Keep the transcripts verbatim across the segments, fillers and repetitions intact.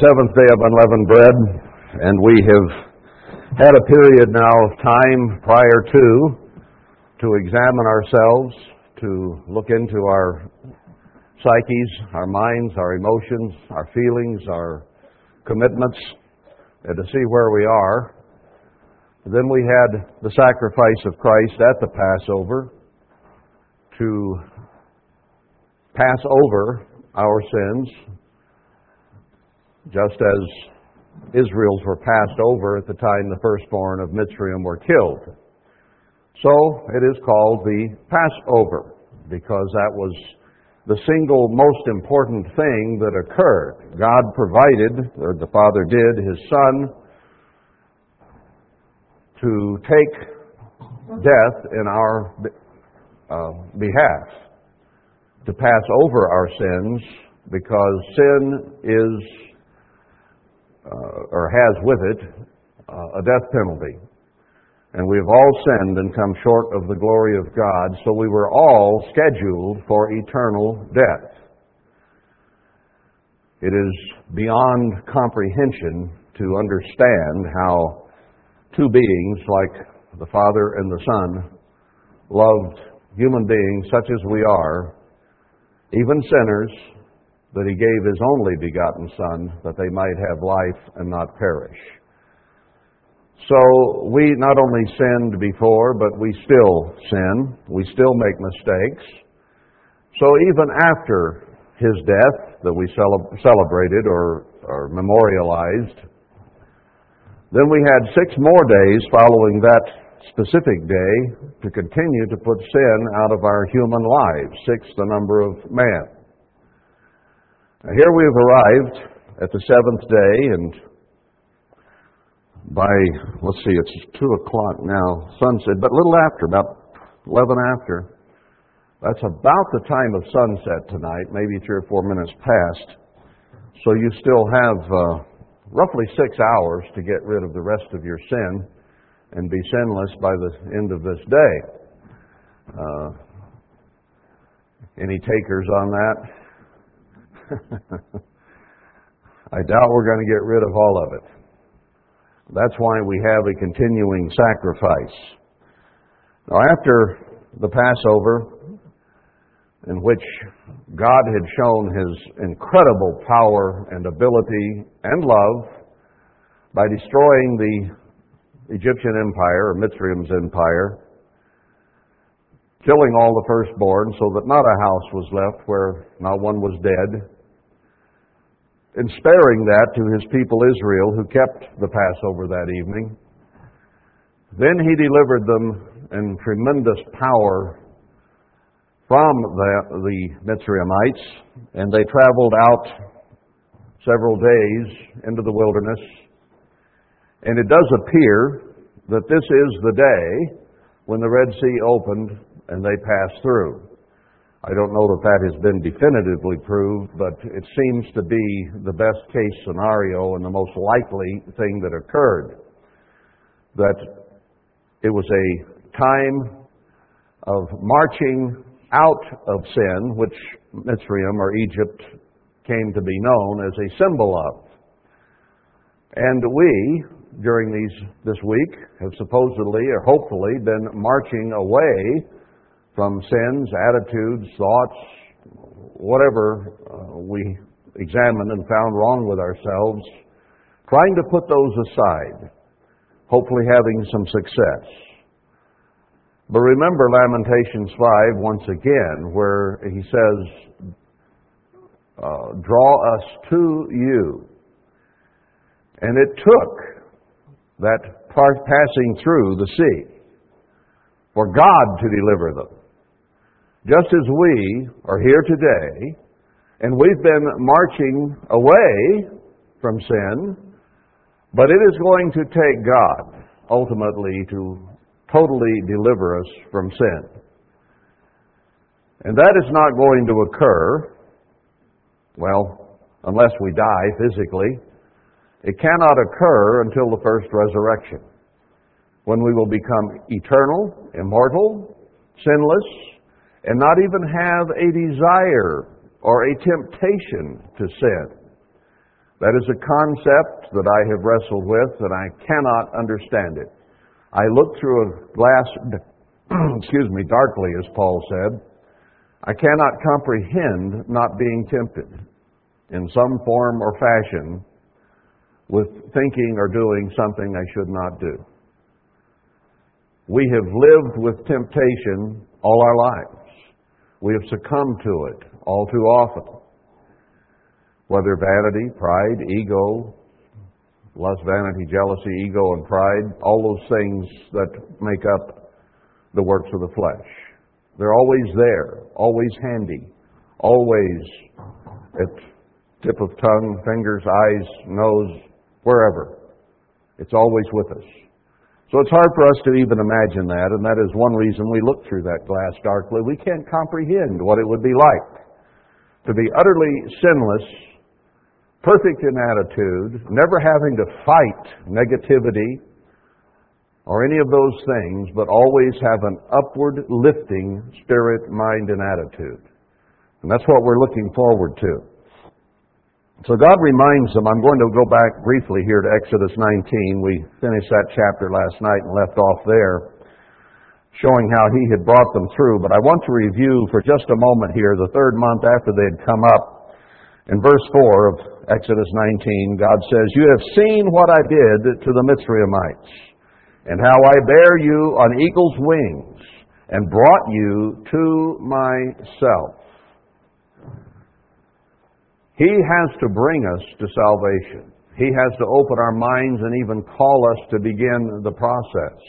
Seventh day of unleavened bread, and we have had a period now of time prior to to examine ourselves, to look into our psyches, our minds, our emotions, our feelings, our commitments, and to see where we are. Then we had the sacrifice of Christ at the Passover to pass over our sins, just as Israel's were passed over at the time the firstborn of Mitzrayim were killed. So it is called the Passover, because that was the single most important thing that occurred. God provided, or the Father did, His Son to take death in our uh, behalf, to pass over our sins, because sin is Uh, or has with it uh, a death penalty. And we have all sinned and come short of the glory of God, so we were all scheduled for eternal death. It is beyond comprehension to understand how two beings like the Father and the Son loved human beings such as we are, even sinners, that He gave His only begotten Son, that they might have life and not perish. So we not only sinned before, but we still sin. We still make mistakes. So even after His death that we cele- celebrated or, or memorialized, then we had six more days following that specific day to continue to put sin out of our human lives, six the number of man. Here we have arrived at the seventh day, and by, let's see, it's two o'clock now, sunset, but a little after, about eleven after. That's about the time of sunset tonight, maybe three or four minutes past. So you still have uh, roughly six hours to get rid of the rest of your sin and be sinless by the end of this day. Uh, any takers on that? I doubt we're going to get rid of all of it. That's why we have a continuing sacrifice. Now, after the Passover, in which God had shown His incredible power and ability and love by destroying the Egyptian Empire, or Mitzrayim's empire, killing all the firstborn so that not a house was left where not one was dead, and sparing that to His people Israel, who kept the Passover that evening. Then He delivered them in tremendous power from the, the Mitzrayimites, and they traveled out several days into the wilderness. And it does appear that this is the day when the Red Sea opened and they passed through. I don't know that that has been definitively proved, but it seems to be the best case scenario and the most likely thing that occurred, that it was a time of marching out of sin, which Mitzrayim or Egypt came to be known as a symbol of. And we, during these this week, have supposedly or hopefully been marching away from sins, attitudes, thoughts, whatever uh, we examined and found wrong with ourselves, trying to put those aside, hopefully having some success. But remember Lamentations five once again, where he says, uh, draw us to you. And it took that part passing through the sea for God to deliver them. Just as we are here today, and we've been marching away from sin, but it is going to take God, ultimately, to totally deliver us from sin. And that is not going to occur, well, unless we die physically. It cannot occur until the first resurrection, when we will become eternal, immortal, sinless, and not even have a desire or a temptation to sin. That is a concept that I have wrestled with, and I cannot understand it. I look through a glass, excuse me, darkly, as Paul said. I cannot comprehend not being tempted in some form or fashion with thinking or doing something I should not do. We have lived with temptation all our lives. We have succumbed to it all too often. Whether vanity, pride, ego, lust, vanity, jealousy, ego, and pride, all those things that make up the works of the flesh. They're always there, always handy, always at tip of tongue, fingers, eyes, nose, wherever. It's always with us. So it's hard for us to even imagine that, and that is one reason we look through that glass darkly. We can't comprehend what it would be like to be utterly sinless, perfect in attitude, never having to fight negativity or any of those things, but always have an upward lifting spirit, mind, and attitude. And that's what we're looking forward to. So God reminds them, I'm going to go back briefly here to Exodus nineteen. We finished that chapter last night and left off there, showing how he had brought them through. But I want to review for just a moment here the third month after they had come up. In verse four of Exodus nineteen, God says, "You have seen what I did to the Mitzrayimites, and how I bare you on eagle's wings, and brought you to myself." He has to bring us to salvation. He has to open our minds and even call us to begin the process.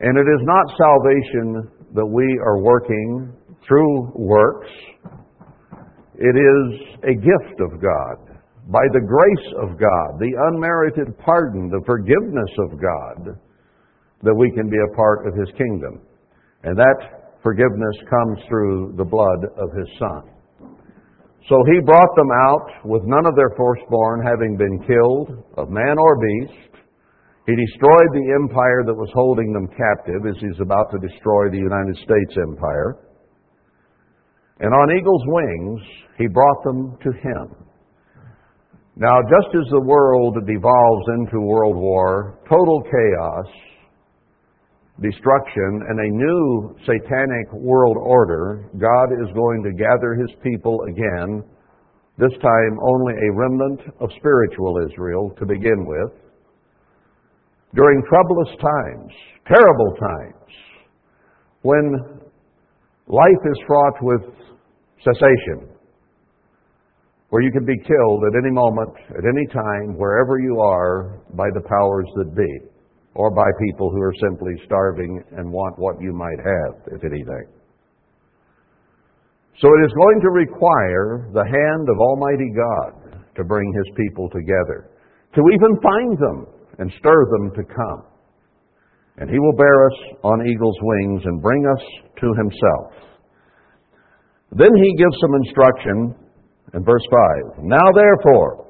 And it is not salvation that we are working through works. It is a gift of God, by the grace of God, the unmerited pardon, the forgiveness of God, that we can be a part of His kingdom. And that forgiveness comes through the blood of His Son. So He brought them out with none of their firstborn having been killed, of man or beast. He destroyed the empire that was holding them captive, as he's about to destroy the United States empire. And on eagle's wings, he brought them to him. Now, just as the world devolves into world war, total chaos, destruction, and a new satanic world order, God is going to gather his people again, this time only a remnant of spiritual Israel to begin with. During troublous times, terrible times, when life is fraught with cessation, where you can be killed at any moment, at any time, wherever you are, by the powers that be, or by people who are simply starving and want what you might have, if anything. So it is going to require the hand of Almighty God to bring His people together, to even find them and stir them to come. And He will bear us on eagle's wings and bring us to Himself. Then He gives some instruction in verse five. "Now therefore,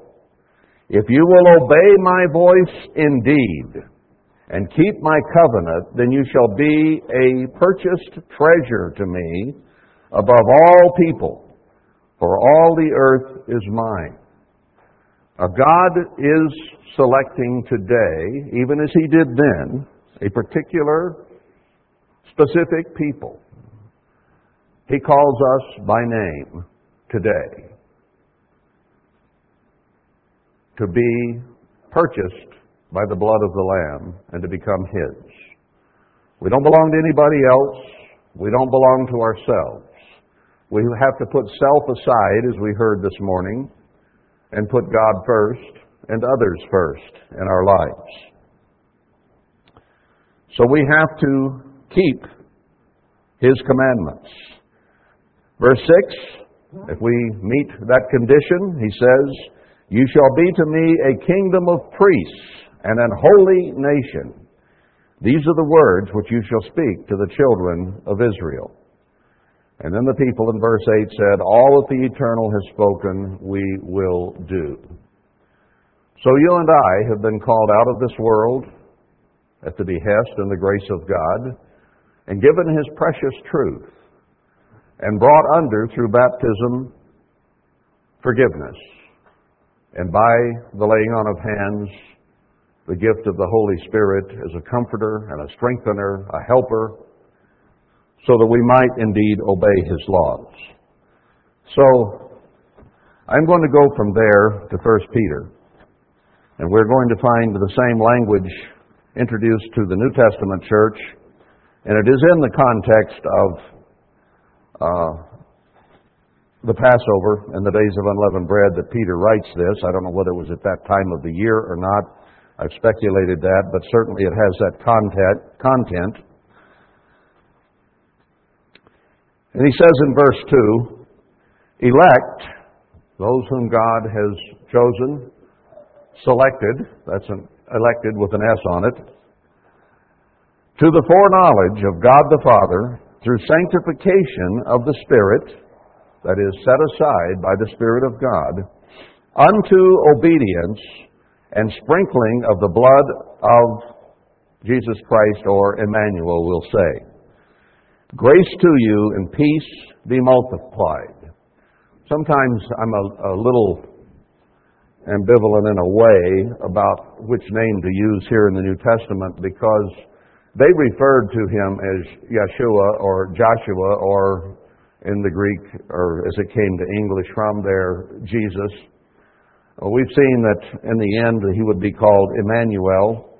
if you will obey my voice indeed, and keep my covenant, then you shall be a purchased treasure to me above all people, for all the earth is mine." Now, God is selecting today, even as He did then, a particular, specific people. He calls us by name today to be purchased by the blood of the Lamb and to become His. We don't belong to anybody else. We don't belong to ourselves. We have to put self aside, as we heard this morning, and put God first and others first in our lives. So we have to keep His commandments. Verse six, if we meet that condition, He says, "You shall be to me a kingdom of priests and an holy nation. These are the words which you shall speak to the children of Israel." And then the people in verse eight said, "All that the Eternal has spoken, we will do." So you and I have been called out of this world at the behest and the grace of God, and given His precious truth, and brought under, through baptism, forgiveness and by the laying on of hands, the gift of the Holy Spirit as a comforter and a strengthener, a helper, so that we might indeed obey His laws. So, I'm going to go from there to First Peter, and we're going to find the same language introduced to the New Testament church, and it is in the context of uh, the Passover and the days of unleavened bread that Peter writes this. I don't know whether it was at that time of the year or not. I've speculated that, but certainly it has that content. content. And he says in verse two, elect, those whom God has chosen, selected, that's an elected with an S on it, to the foreknowledge of God the Father, through sanctification of the Spirit, that is, set aside by the Spirit of God, unto obedience, and sprinkling of the blood of Jesus Christ, or Emmanuel, we'll say. Grace to you and peace be multiplied. Sometimes I'm a, a little ambivalent in a way about which name to use here in the New Testament, because they referred to him as Yeshua or Joshua, or in the Greek, or as it came to English from there, Jesus. We've seen that in the end he would be called Emmanuel,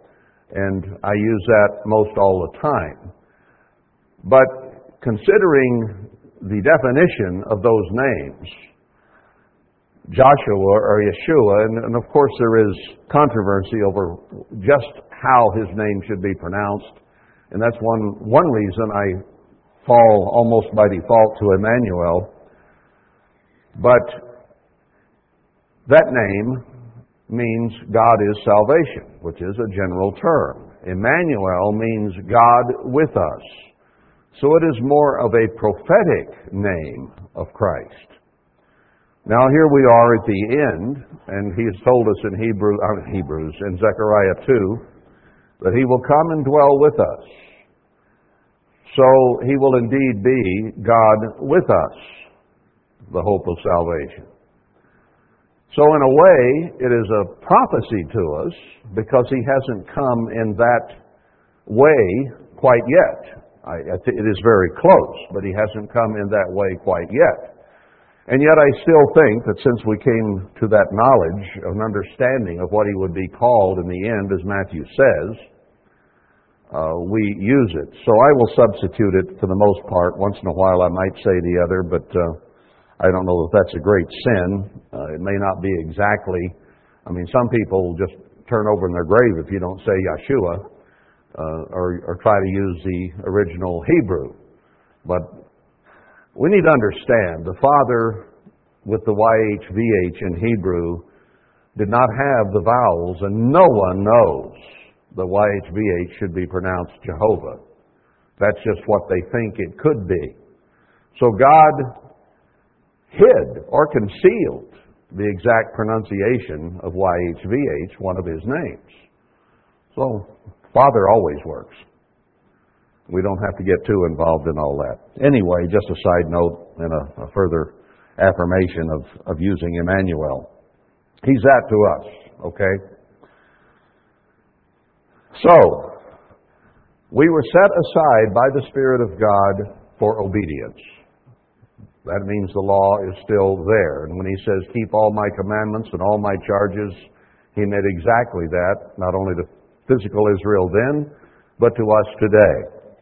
and I use that most all the time. But considering the definition of those names, Joshua or Yeshua, and, and of course there is controversy over just how his name should be pronounced, and that's one, one reason I fall almost by default to Emmanuel. But that name means God is salvation, which is a general term. Emmanuel means God with us. So it is more of a prophetic name of Christ. Now here we are at the end, and he has told us in Hebrew, uh, Hebrews, in Zechariah two, that he will come and dwell with us. So he will indeed be God with us, the hope of salvation. So in a way, it is a prophecy to us, because he hasn't come in that way quite yet. I, it is very close, but he hasn't come in that way quite yet. And yet I still think that since we came to that knowledge of an understanding of what he would be called in the end, as Matthew says, uh, we use it. So I will substitute it for the most part. Once in a while I might say the other, but... Uh, I don't know if that's a great sin. Uh, it may not be exactly. I mean, some people just turn over in their grave if you don't say Yeshua uh, or, or try to use the original Hebrew. But we need to understand the Father with the Y H V H in Hebrew did not have the vowels, and no one knows the Y H V H should be pronounced Jehovah. That's just what they think it could be. So God hid or concealed the exact pronunciation of Y H V H, one of his names. So, Father always works. We don't have to get too involved in all that. Anyway, just a side note and a, a further affirmation of, of using Emmanuel. He's that to us, okay? So, we were set aside by the Spirit of God for obedience. That means the law is still there. And when he says, keep all my commandments and all my charges, he meant exactly that, not only to physical Israel then, but to us today.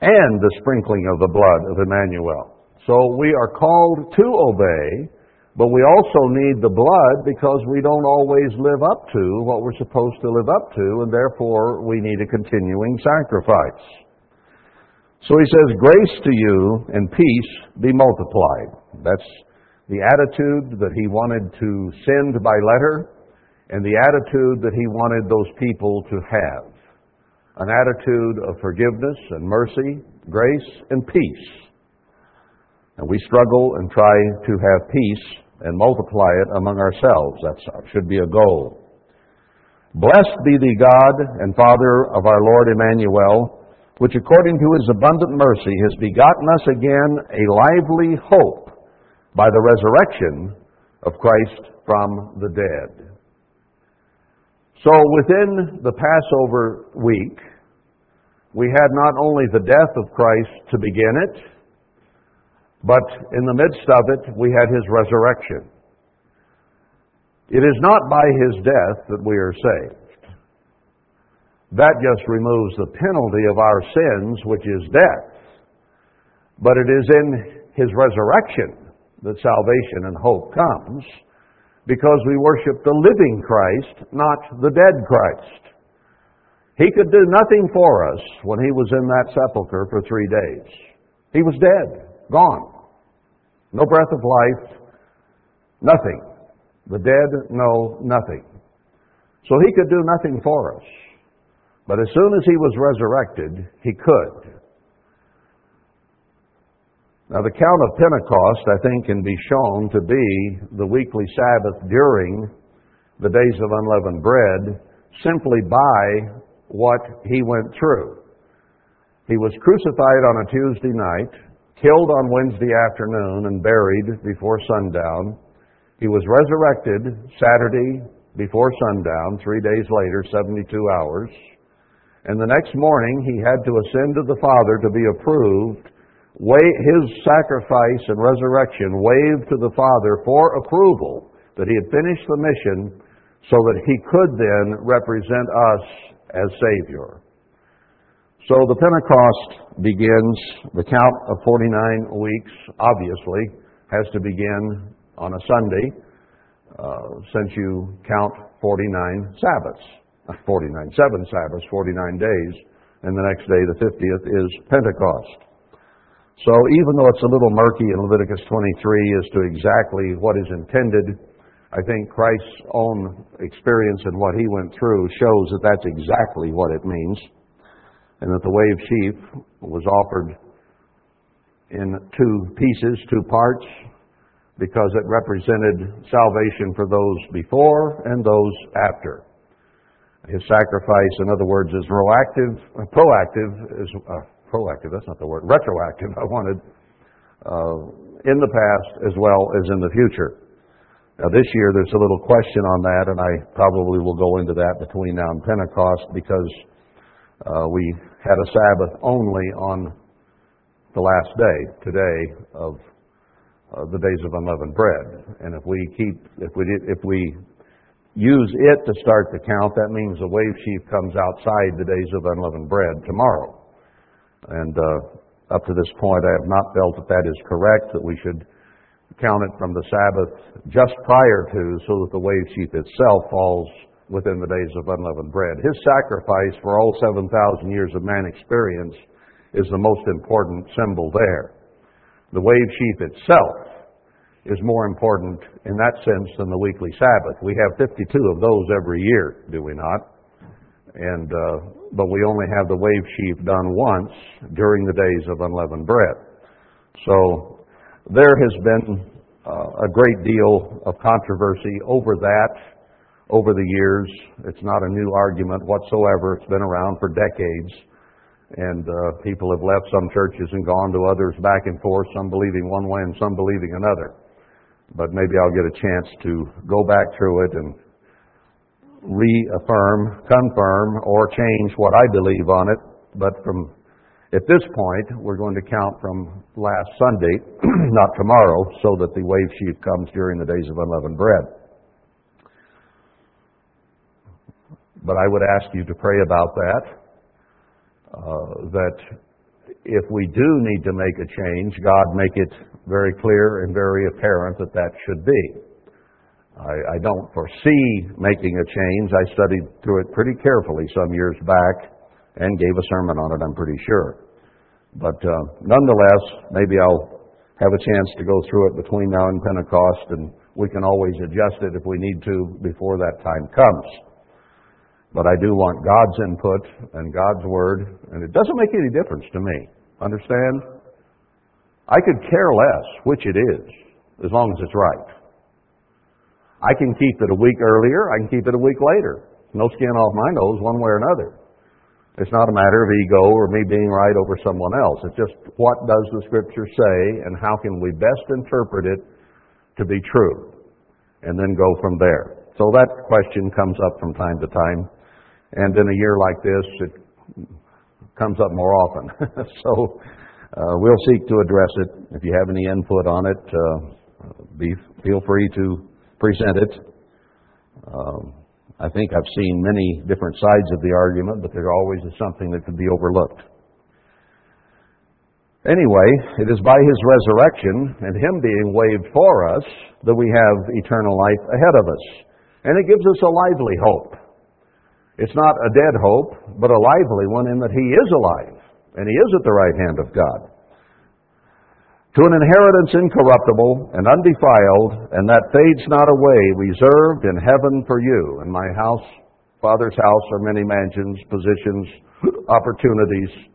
And the sprinkling of the blood of Emmanuel. So we are called to obey, but we also need the blood because we don't always live up to what we're supposed to live up to, and therefore we need a continuing sacrifice. So he says, grace to you and peace be multiplied. That's the attitude that he wanted to send by letter, and the attitude that he wanted those people to have. An attitude of forgiveness and mercy, grace and peace. And we struggle and try to have peace and multiply it among ourselves. That should be a goal. Blessed be the God and Father of our Lord Emmanuel, which according to his abundant mercy has begotten us again a lively hope by the resurrection of Christ from the dead. So within the Passover week, we had not only the death of Christ to begin it, but in the midst of it, we had his resurrection. It is not by his death that we are saved. That just removes the penalty of our sins, which is death. But it is in his resurrection that salvation and hope comes, because we worship the living Christ, not the dead Christ. He could do nothing for us when he was in that sepulcher for three days. He was dead, gone. No breath of life, nothing. The dead know nothing. So he could do nothing for us. But as soon as he was resurrected, he could. Now, the count of Pentecost, I think, can be shown to be the weekly Sabbath during the days of unleavened bread simply by what he went through. He was crucified on a Tuesday night, killed on Wednesday afternoon, and buried before sundown. He was resurrected Saturday before sundown, three days later, seventy-two hours. And the next morning, he had to ascend to the Father to be approved. His sacrifice and resurrection waved to the Father for approval that he had finished the mission so that he could then represent us as Savior. So the Pentecost begins, the count of forty-nine weeks, obviously, has to begin on a Sunday, uh, since you count forty-nine Sabbaths, forty-nine, seven Sabbaths, forty-nine days, and the next day, the fiftieth, is Pentecost. So even though it's a little murky in Leviticus twenty-three as to exactly what is intended, I think Christ's own experience and what he went through shows that that's exactly what it means, and that the wave sheaf was offered in two pieces, two parts, because it represented salvation for those before and those after. His sacrifice, in other words, is proactive, proactive is uh, proactive, that's not the word, retroactive, I wanted, uh, in the past as well as in the future. Now this year there's a little question on that, and I probably will go into that between now and Pentecost, because uh, we had a Sabbath only on the last day, today, of Uh, the days of unleavened bread, and if we keep, if we if we use it to start the count, that means the wave sheaf comes outside the days of unleavened bread tomorrow. And uh, up to this point, I have not felt that that is correct, that we should count it from the Sabbath just prior to, so that the wave sheaf itself falls within the days of unleavened bread. His sacrifice for all seven thousand years of man experience is the most important symbol there. The wave sheaf itself is more important in that sense than the weekly Sabbath. We have fifty-two of those every year, do we not? And uh, but we only have the wave sheaf done once during the days of unleavened bread. So there has been uh, a great deal of controversy over that over the years. It's not a new argument whatsoever. It's been around for decades. And uh, people have left some churches and gone to others back and forth, some believing one way and some believing another. But maybe I'll get a chance to go back through it and reaffirm, confirm, or change what I believe on it. But from at this point, we're going to count from last Sunday, not tomorrow, so that the wave sheaf comes during the days of unleavened bread. But I would ask you to pray about that. Uh, that if we do need to make a change, God make it very clear and very apparent that that should be. I, I don't foresee making a change. I studied through it pretty carefully some years back and gave a sermon on it, I'm pretty sure. But uh, nonetheless, maybe I'll have a chance to go through it between now and Pentecost, and we can always adjust it if we need to before that time comes. But I do want God's input and God's word, and it doesn't make any difference to me. Understand? I could care less which it is, as long as it's right. I can keep it a week earlier, I can keep it a week later. No skin off my nose one way or another. It's not a matter of ego or me being right over someone else. It's just, what does the Scripture say, and how can we best interpret it to be true? and then go from there. So that question comes up from time to time, and in a year like this, it comes up more often. So uh, we'll seek to address it. If you have any input on it, uh, be, feel free to present it. Um, I think I've seen many different sides of the argument, but there always is something that could be overlooked. Anyway, it is by His resurrection and Him being waived for us that we have eternal life ahead of us. And it gives us a lively hope. It's not a dead hope, but a lively one in that He is alive, and He is at the right hand of God. To an inheritance incorruptible and undefiled, and that fades not away, reserved in heaven for you. In my house, Father's house, are many mansions, positions, opportunities.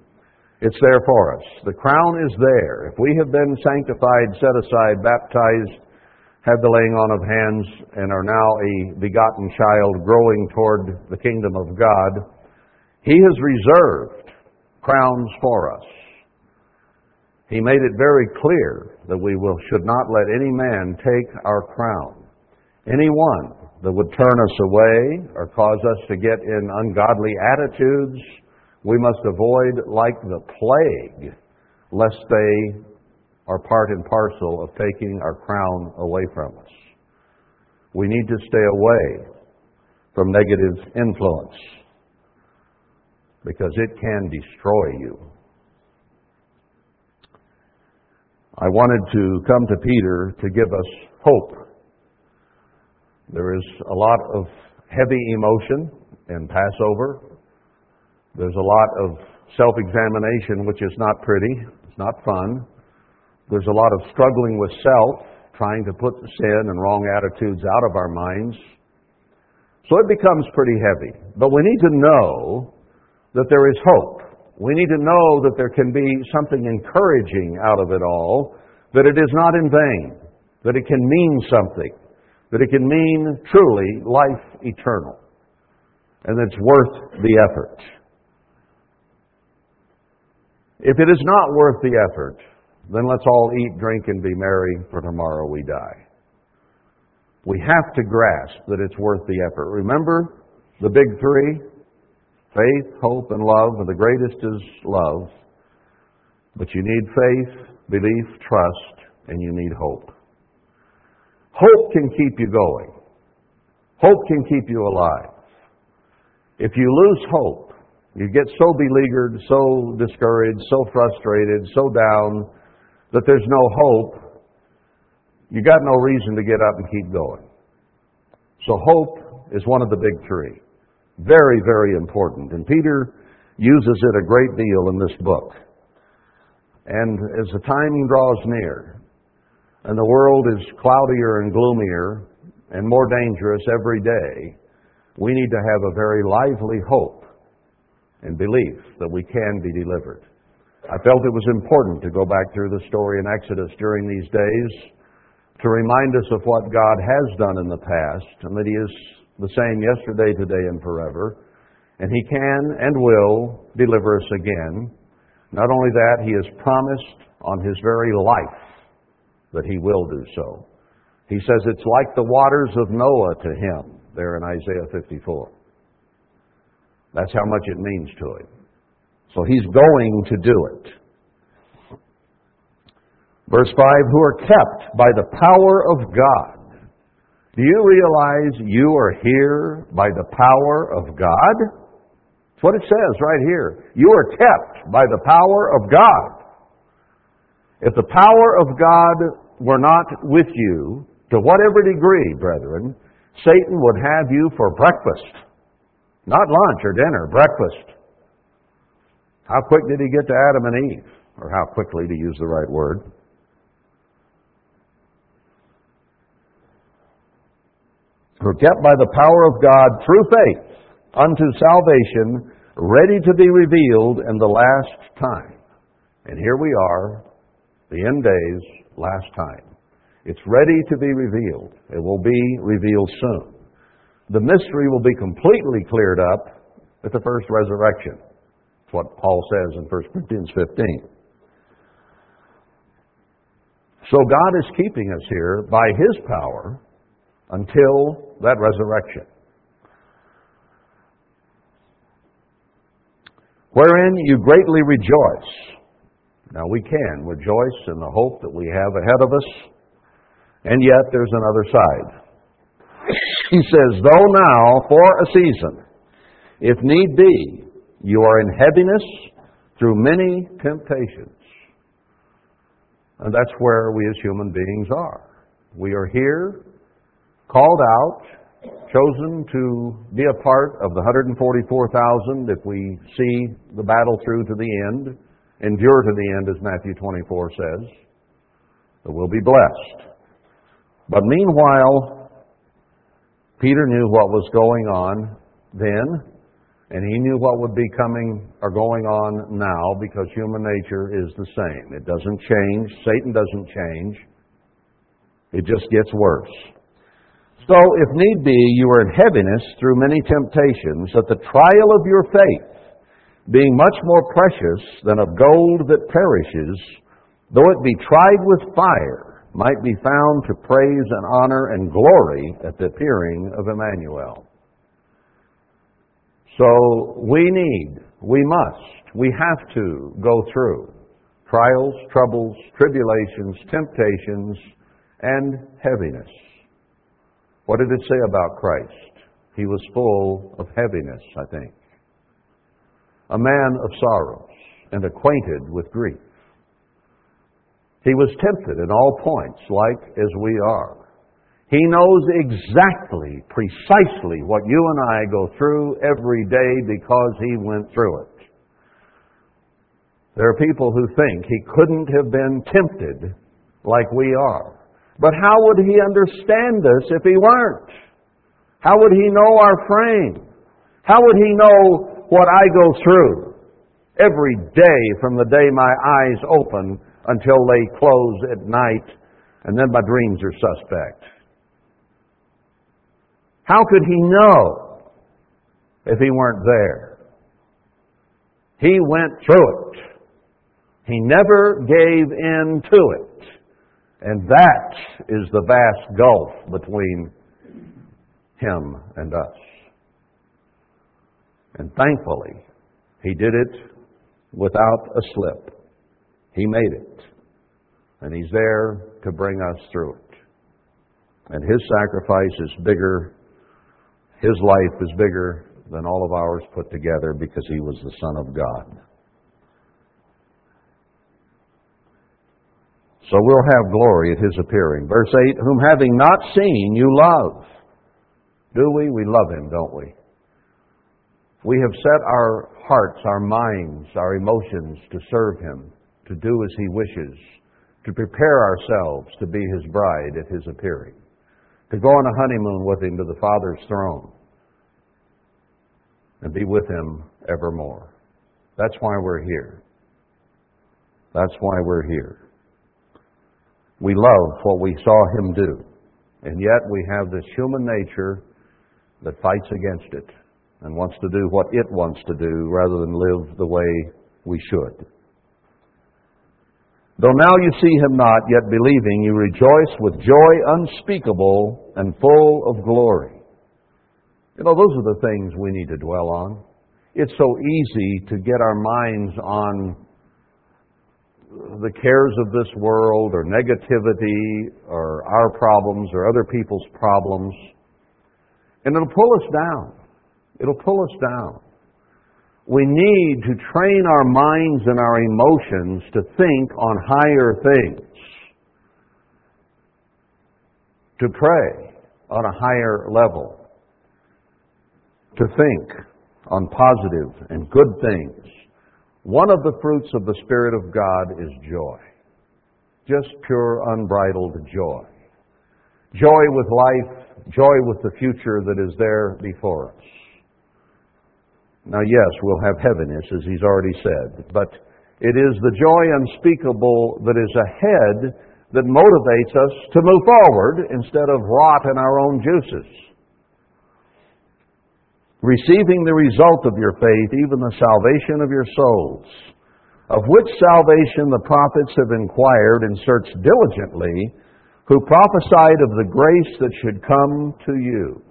It's there for us. The crown is there. If we have been sanctified, set aside, baptized, had the laying on of hands, and are now a begotten child growing toward the kingdom of God, He has reserved crowns for us. He made it very clear that we will, should not let any man take our crown. Anyone that would turn us away or cause us to get in ungodly attitudes, we must avoid like the plague, lest they are part and parcel of taking our crown away from us. We need to stay away from negative influence, because it can destroy you. I wanted to come to Peter to give us hope. There is a lot of heavy emotion in Passover. There's a lot of self-examination, which is not pretty. It's not fun. There's a lot of struggling with self, trying to put sin and wrong attitudes out of our minds. So it becomes pretty heavy. But we need to know that there is hope. We need to know that there can be something encouraging out of it all, that it is not in vain, that it can mean something, that it can mean truly life eternal, and that it's worth the effort. If it is not worth the effort, then let's all eat, drink, and be merry, for tomorrow we die. We have to grasp that it's worth the effort. Remember the big three? Faith, hope, and love, and the greatest is love. But you need faith, belief, trust, and you need hope. Hope can keep you going. Hope can keep you alive. If you lose hope, you get so beleaguered, so discouraged, so frustrated, so down, that there's no hope. You got no reason to get up and keep going. So hope is one of the big three. Very, very important. And Peter uses it a great deal in this book. And as the time draws near, and the world is cloudier and gloomier and more dangerous every day, we need to have a very lively hope and belief that we can be delivered. I felt it was important to go back through the story in Exodus during these days to remind us of what God has done in the past, and that He is the same yesterday, today, and forever, and He can and will deliver us again. Not only that, He has promised on His very life that He will do so. He says it's like the waters of Noah to Him, there in Isaiah fifty-four. That's how much it means to Him. So He's going to do it. Verse five, who are kept by the power of God. Do you realize you are here by the power of God? That's what it says right here. You are kept by the power of God. If the power of God were not with you, to whatever degree, brethren, Satan would have you for breakfast. Not lunch or dinner, breakfast. How quick did he get to Adam and Eve? Or how quickly, to use the right word. Who are kept by the power of God through faith unto salvation, ready to be revealed in the last time. And here we are, the end days, last time. It's ready to be revealed. It will be revealed soon. The mystery will be completely cleared up at the first resurrection. That's what Paul says in First Corinthians fifteen. So God is keeping us here by His power until that resurrection, wherein you greatly rejoice. Now, we can rejoice in the hope that we have ahead of us, and yet there's another side. He says, though now, for a season, if need be, you are in heaviness through many temptations. And that's where we as human beings are. We are here, called out, chosen to be a part of the one hundred forty-four thousand if we see the battle through to the end, endure to the end, as Matthew twenty-four says, that we'll be blessed. But meanwhile, Peter knew what was going on then, and he knew what would be coming or going on now, because human nature is the same. It doesn't change. Satan doesn't change. It just gets worse. So, if need be, you are in heaviness through many temptations, that the trial of your faith, being much more precious than of gold that perishes, though it be tried with fire, might be found to praise and honor and glory at the appearing of Emmanuel. So we need, we must, we have to go through trials, troubles, tribulations, temptations, and heaviness. What did it say about Christ? He was full of heaviness, I think. A man of sorrows and acquainted with grief. He was tempted in all points, like as we are. He knows exactly, precisely what you and I go through every day because he went through it. There are people who think he couldn't have been tempted like we are. But how would he understand us if he weren't? How would he know our frame? How would he know what I go through every day from the day my eyes open until they close at night, and then my dreams are suspect? How could he know if he weren't there? He went through it. He never gave in to it. And that is the vast gulf between him and us. And thankfully, he did it without a slip. He made it. And he's there to bring us through it. And his sacrifice is bigger, his life is bigger than all of ours put together, because he was the Son of God. So we'll have glory at his appearing. Verse eight, whom having not seen, you love. Do we? We love him, don't we? We have set our hearts, our minds, our emotions to serve him, to do as he wishes, to prepare ourselves to be his bride at his appearing, to go on a honeymoon with him to the Father's throne and be with him evermore. That's why we're here. That's why we're here. We love what we saw him do, and yet we have this human nature that fights against it and wants to do what it wants to do rather than live the way we should. Though now you see him not, yet believing, you rejoice with joy unspeakable and full of glory. You know, those are the things we need to dwell on. It's so easy to get our minds on the cares of this world or negativity or our problems or other people's problems, and it'll pull us down. It'll pull us down. We need to train our minds and our emotions to think on higher things, to pray on a higher level, to think on positive and good things. One of the fruits of the Spirit of God is joy. Just pure, unbridled joy. Joy with life, joy with the future that is there before us. Now, yes, we'll have heaviness, as he's already said, but it is the joy unspeakable that is ahead that motivates us to move forward instead of rot in our own juices. Receiving the result of your faith, even the salvation of your souls, of which salvation the prophets have inquired and searched diligently, who prophesied of the grace that should come to you.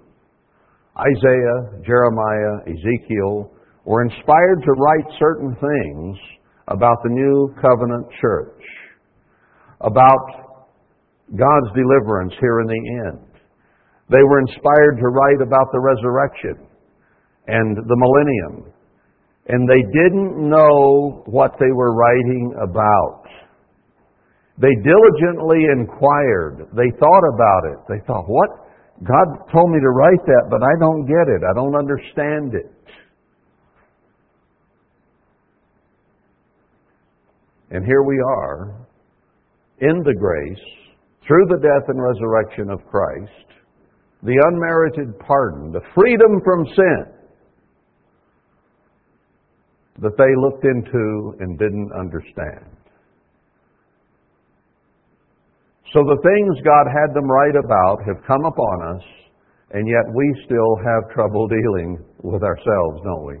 Isaiah, Jeremiah, Ezekiel were inspired to write certain things about the new covenant church, about God's deliverance here in the end. They were inspired to write about the resurrection and the millennium, and they didn't know what they were writing about. They diligently inquired. They thought about it. They thought, what? God told me to write that, but I don't get it. I don't understand it. And here we are, in the grace, through the death and resurrection of Christ, the unmerited pardon, the freedom from sin that they looked into and didn't understand. So the things God had them write about have come upon us, and yet we still have trouble dealing with ourselves, don't we?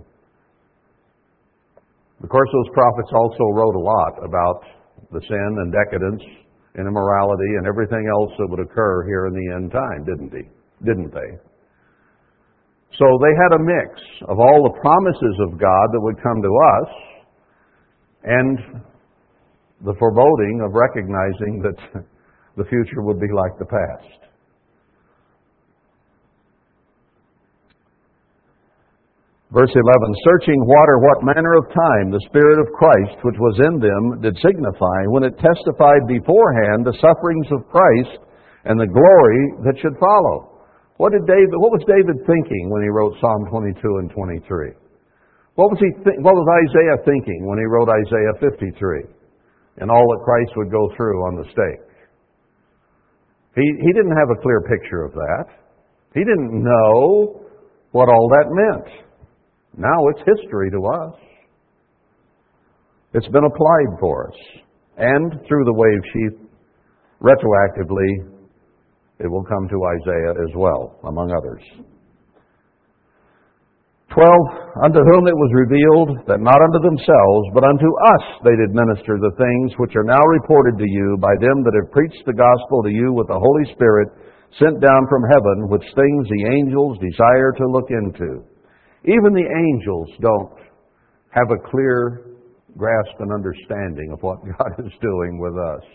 Of course, those prophets also wrote a lot about the sin and decadence and immorality and everything else that would occur here in the end time, didn't they? Didn't they? So they had a mix of all the promises of God that would come to us and the foreboding of recognizing that the future would be like the past. Verse eleven, searching water what manner of time the Spirit of Christ which was in them did signify when it testified beforehand the sufferings of Christ and the glory that should follow. What did David? What was David thinking when he wrote Psalm twenty-two and twenty-three? What was he? Th- what was Isaiah thinking when he wrote Isaiah fifty-three and all that Christ would go through on the stake? He, he didn't have a clear picture of that. He didn't know what all that meant. Now it's history to us. It's been applied for us. And through the wave sheath, retroactively, it will come to Isaiah as well, among others. Twelve, unto whom it was revealed that not unto themselves, but unto us they did minister the things which are now reported to you by them that have preached the gospel to you with the Holy Spirit sent down from heaven, which things the angels desire to look into. Even the angels don't have a clear grasp and understanding of what God is doing with us.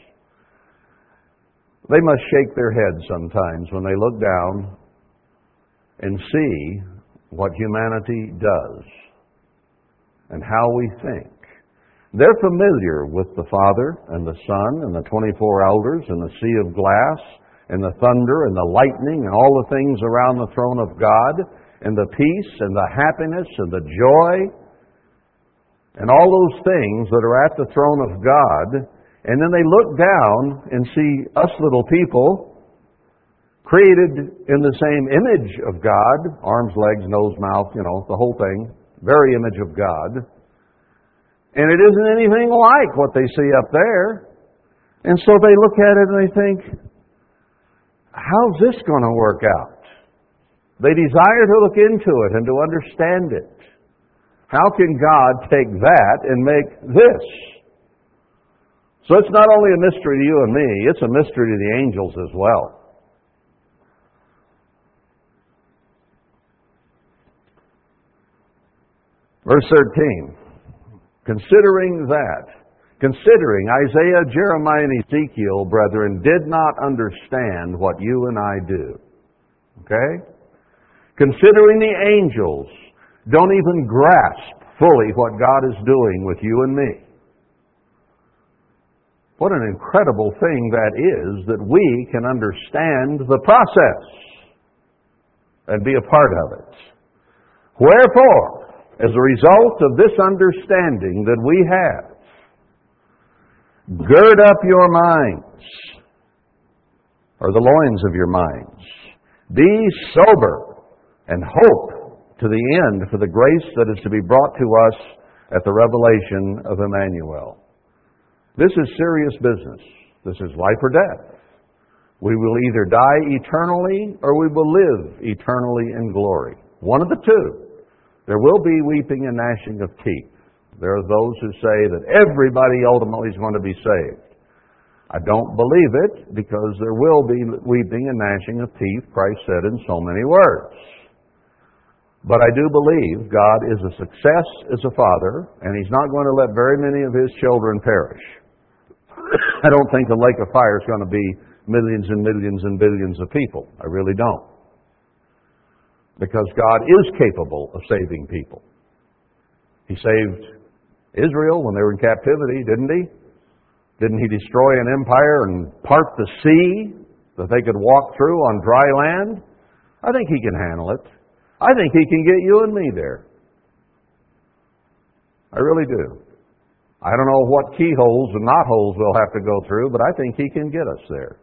They must shake their heads sometimes when they look down and see what humanity does and how we think. They're familiar with the Father and the Son and the twenty-four elders and the sea of glass and the thunder and the lightning and all the things around the throne of God and the peace and the happiness and the joy and all those things that are at the throne of God. And then they look down and see us little people created in the same image of God, arms, legs, nose, mouth, you know, the whole thing, very image of God. And it isn't anything like what they see up there. And so they look at it and they think, how's this going to work out? They desire to look into it and to understand it. How can God take that and make this? So it's not only a mystery to you and me, it's a mystery to the angels as well. Verse thirteen, considering that, considering Isaiah, Jeremiah, and Ezekiel, brethren, did not understand what you and I do. Okay? Considering the angels don't even grasp fully what God is doing with you and me. What an incredible thing that is, that we can understand the process and be a part of it. Wherefore, as a result of this understanding that we have, gird up your minds, or the loins of your minds. Be sober and hope to the end for the grace that is to be brought to us at the revelation of Emmanuel. This is serious business. This is life or death. We will either die eternally or we will live eternally in glory. One of the two. There will be weeping and gnashing of teeth. There are those who say that everybody ultimately is going to be saved. I don't believe it, because there will be weeping and gnashing of teeth, Christ said in so many words. But I do believe God is a success as a father, and He's not going to let very many of His children perish. I don't think the lake of fire is going to be millions and millions and billions of people. I really don't. Because God is capable of saving people. He saved Israel when they were in captivity, didn't He? Didn't He destroy an empire and part the sea that they could walk through on dry land? I think He can handle it. I think He can get you and me there. I really do. I don't know what keyholes and knotholes we'll have to go through, but I think He can get us there.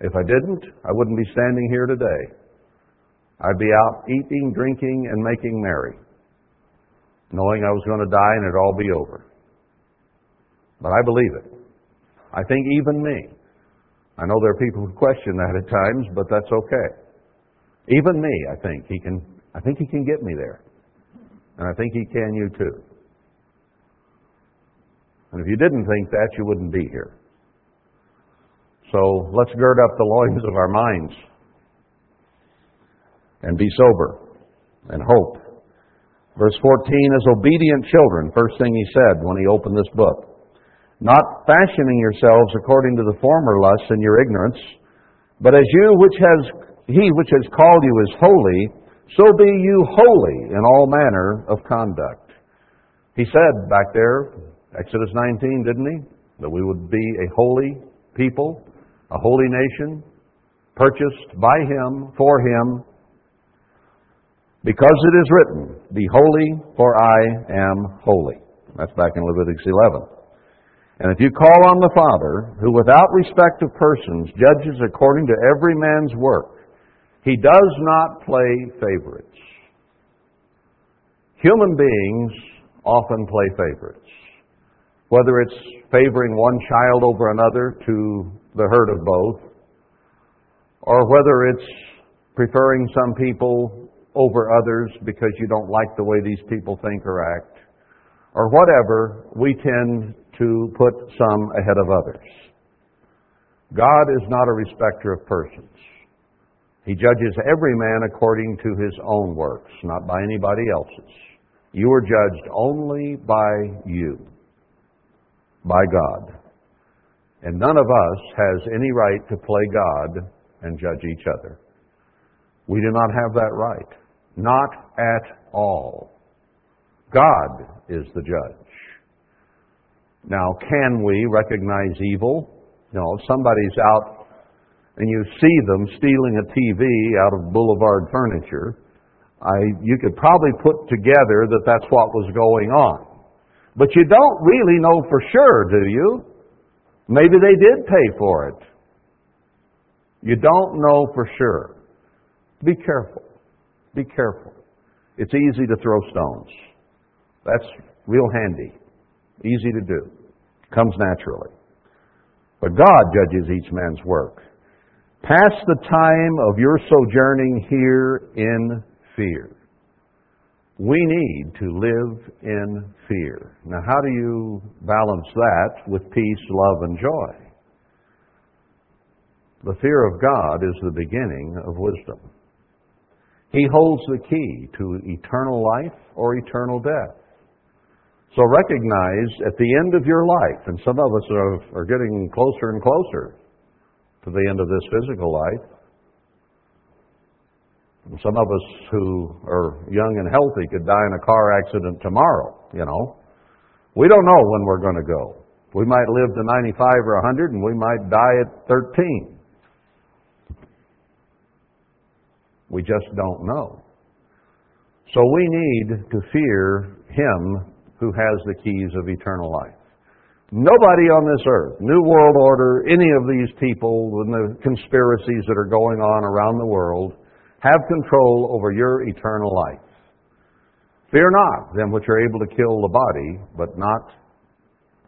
If I didn't, I wouldn't be standing here today. I'd be out eating, drinking, and making merry, knowing I was going to die and it'd all be over. But I believe it. I think even me. I know there are people who question that at times, but that's okay. Even me, I think he can. I think He can get me there, and I think He can you too. And if you didn't think that, you wouldn't be here. So let's gird up the loins of our minds and be sober and hope. Verse fourteen, as obedient children, first thing He said when He opened this book, not fashioning yourselves according to the former lusts in your ignorance, but as you which has He which has called you is holy, so be you holy in all manner of conduct. He said back there, Exodus nineteen, didn't He? That we would be a holy people, a holy nation, purchased by Him, for Him, because it is written, be holy, for I am holy. That's back in Leviticus eleven. And if you call on the Father, who without respect of persons judges according to every man's work, He does not play favorites. Human beings often play favorites, whether it's favoring one child over another to the hurt of both, or whether it's preferring some people over others because you don't like the way these people think or act, or whatever, we tend to put some ahead of others. God is not a respecter of persons. He judges every man according to his own works, not by anybody else's. You are judged only by you, by God. And none of us has any right to play God and judge each other. We do not have that right. Not at all. God is the judge. Now, can we recognize evil? No, if somebody's out and you see them stealing a T V out of Boulevard Furniture, I, you could probably put together that that's what was going on. But you don't really know for sure, do you? Maybe they did pay for it. You don't know for sure. Be careful. Be careful. It's easy to throw stones. That's real handy. Easy to do. Comes naturally. But God judges each man's work. Pass the time of your sojourning here in fear. We need to live in fear. Now, how do you balance that with peace, love, and joy? The fear of God is the beginning of wisdom. He holds the key to eternal life or eternal death. So recognize at the end of your life, and some of us are, are getting closer and closer to the end of this physical life. And some of us who are young and healthy could die in a car accident tomorrow, you know. We don't know when we're going to go. We might live to ninety-five or one hundred, and we might die at thirteen. We just don't know. So we need to fear Him who has the keys of eternal life. Nobody on this earth, New World Order, any of these people and the conspiracies that are going on around the world, have control over your eternal life. Fear not them which are able to kill the body, but not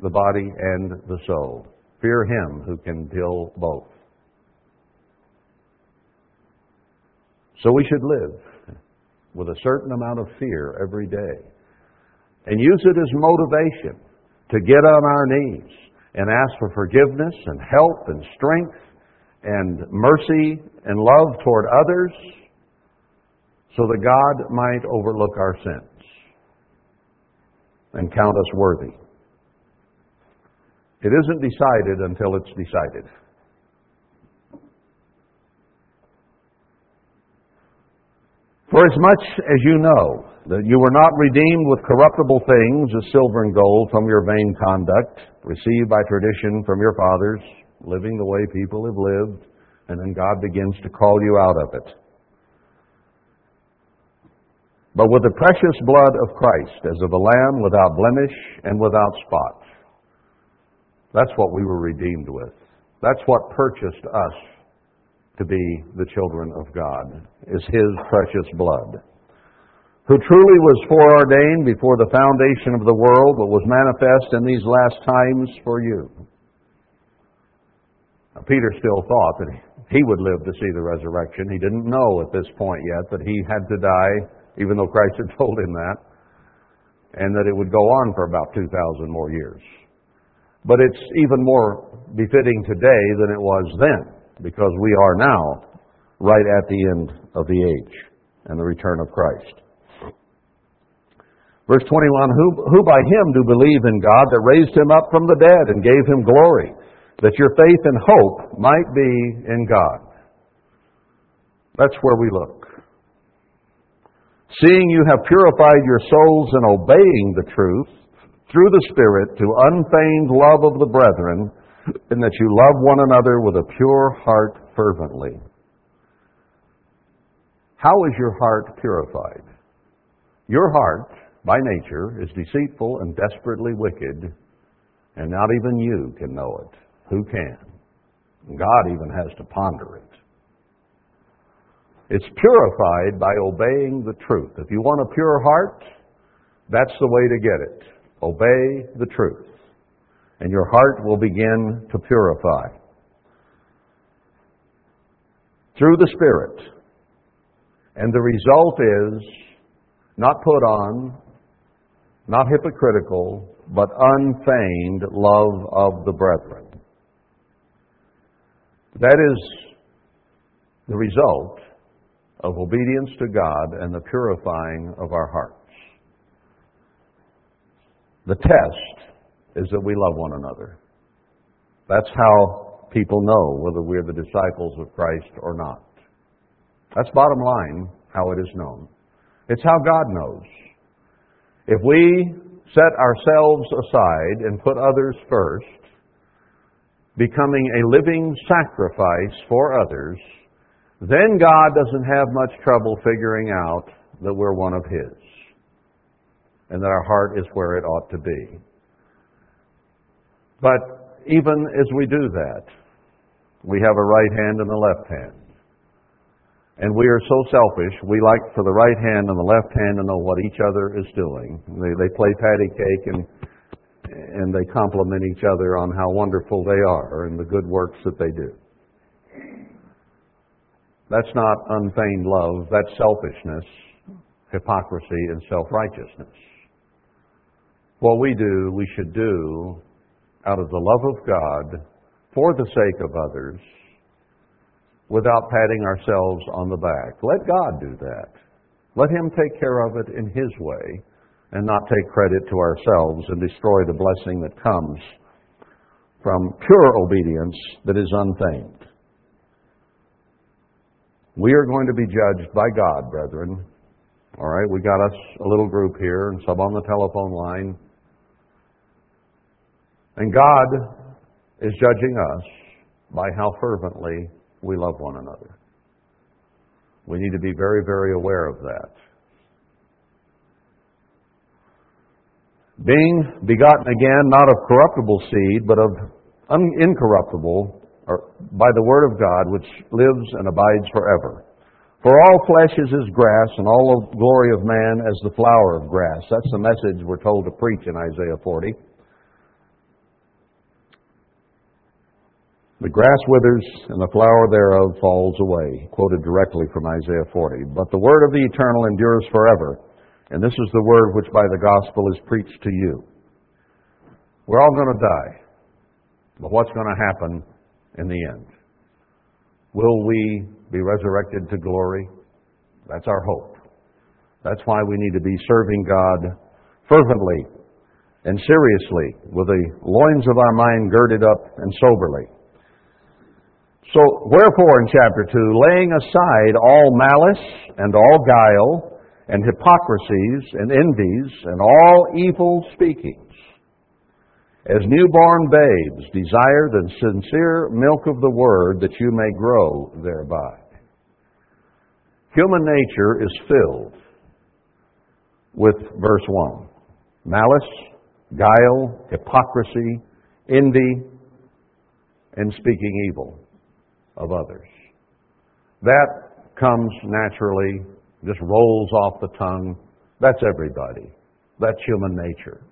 the body and the soul. Fear Him who can kill both. So we should live with a certain amount of fear every day and use it as motivation to get on our knees and ask for forgiveness and help and strength and mercy and love toward others so that God might overlook our sins and count us worthy. It isn't decided until it's decided. For as much as you know that you were not redeemed with corruptible things as silver and gold from your vain conduct, received by tradition from your fathers, living the way people have lived, and then God begins to call you out of it. But with the precious blood of Christ, as of a lamb without blemish and without spot. That's what we were redeemed with. That's what purchased us to be the children of God, is His precious blood, who truly was foreordained before the foundation of the world, but was manifest in these last times for you. Now, Peter still thought that he would live to see the resurrection. He didn't know at this point yet that he had to die, even though Christ had told him that, and that it would go on for about two thousand more years. But it's even more befitting today than it was then, because we are now right at the end of the age and the return of Christ. Verse twenty-one, who, who by Him do believe in God that raised Him up from the dead and gave Him glory, that your faith and hope might be in God. That's where we look. Seeing you have purified your souls in obeying the truth through the Spirit to unfeigned love of the brethren, and that you love one another with a pure heart fervently. How is your heart purified? Your heart, by nature, is deceitful and desperately wicked, and not even you can know it. Who can? God even has to ponder it. It's purified by obeying the truth. If you want a pure heart, that's the way to get it. Obey the truth, and your heart will begin to purify. Through the Spirit. And the result is not put on, not hypocritical, but unfeigned love of the brethren. That is the result of obedience to God and the purifying of our hearts. The test is that we love one another. That's how people know whether we're the disciples of Christ or not. That's bottom line, how it is known. It's how God knows. If we set ourselves aside and put others first, becoming a living sacrifice for others, then God doesn't have much trouble figuring out that we're one of His, and that our heart is where it ought to be. But even as we do that, we have a right hand and a left hand. And we are so selfish, we like for the right hand and the left hand to know what each other is doing. They, they play patty cake and, and they compliment each other on how wonderful they are and the good works that they do. That's not unfeigned love, that's selfishness, hypocrisy, and self-righteousness. What we do, we should do out of the love of God for the sake of others, without patting ourselves on the back. Let God do that. Let Him take care of it in His way and not take credit to ourselves and destroy the blessing that comes from pure obedience that is unfeigned. We are going to be judged by God, brethren. All right, we got us a little group here and some on the telephone line. And God is judging us by how fervently we love one another. We need to be very, very aware of that. Being begotten again, not of corruptible seed, but of un- incorruptible, or by the word of God, which lives and abides forever. For all flesh is as grass, and all of glory of man as the flower of grass. That's the message we're told to preach in Isaiah forty. The grass withers, and the flower thereof falls away. Quoted directly from Isaiah forty. But the word of the eternal endures forever. And this is the word which by the gospel is preached to you. We're all going to die. but what's going to happen in the end? Will we be resurrected to glory? That's our hope. That's why we need to be serving God fervently and seriously, with the loins of our mind girded up and soberly. So, wherefore, in chapter two, laying aside all malice and all guile and hypocrisies and envies and all evil speakings, as newborn babes desire the sincere milk of the Word, that you may grow thereby. Human nature is filled with verse one. Malice, guile, hypocrisy, envy, and speaking evil of others. That comes naturally, just rolls off the tongue. That's everybody. That's human nature.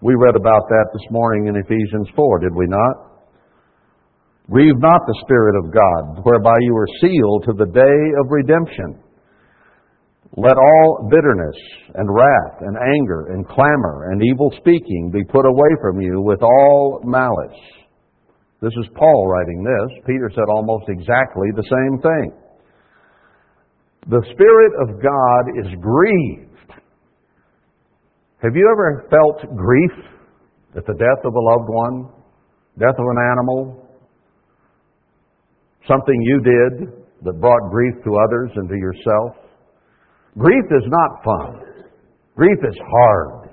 We read about that this morning in Ephesians four, did we not? Grieve not the Spirit of God, whereby you are sealed to the day of redemption. Let all bitterness and wrath and anger and clamor and evil speaking be put away from you, with all malice. This is Paul writing this. Peter said almost exactly the same thing. The Spirit of God is grieved. Have you ever felt grief at the death of a loved one, death of an animal, something you did that brought grief to others and to yourself? Grief is not fun. Grief is hard.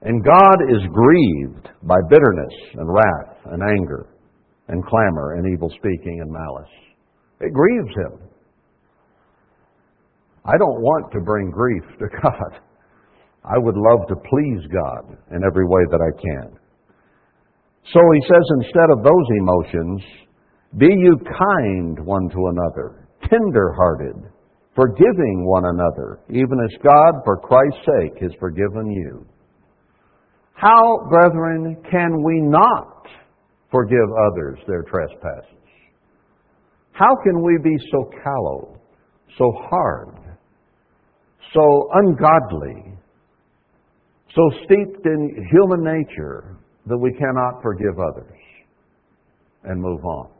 And God is grieved by bitterness and wrath and anger and clamor and evil speaking and malice. It grieves Him. I don't want to bring grief to God. I would love to please God in every way that I can. So he says, instead of those emotions, be you kind one to another, tender-hearted, forgiving one another, even as God, for Christ's sake, has forgiven you. How, brethren, can we not forgive others their trespasses? How can we be so callow, so hard, so ungodly, so steeped in human nature that we cannot forgive others and move on?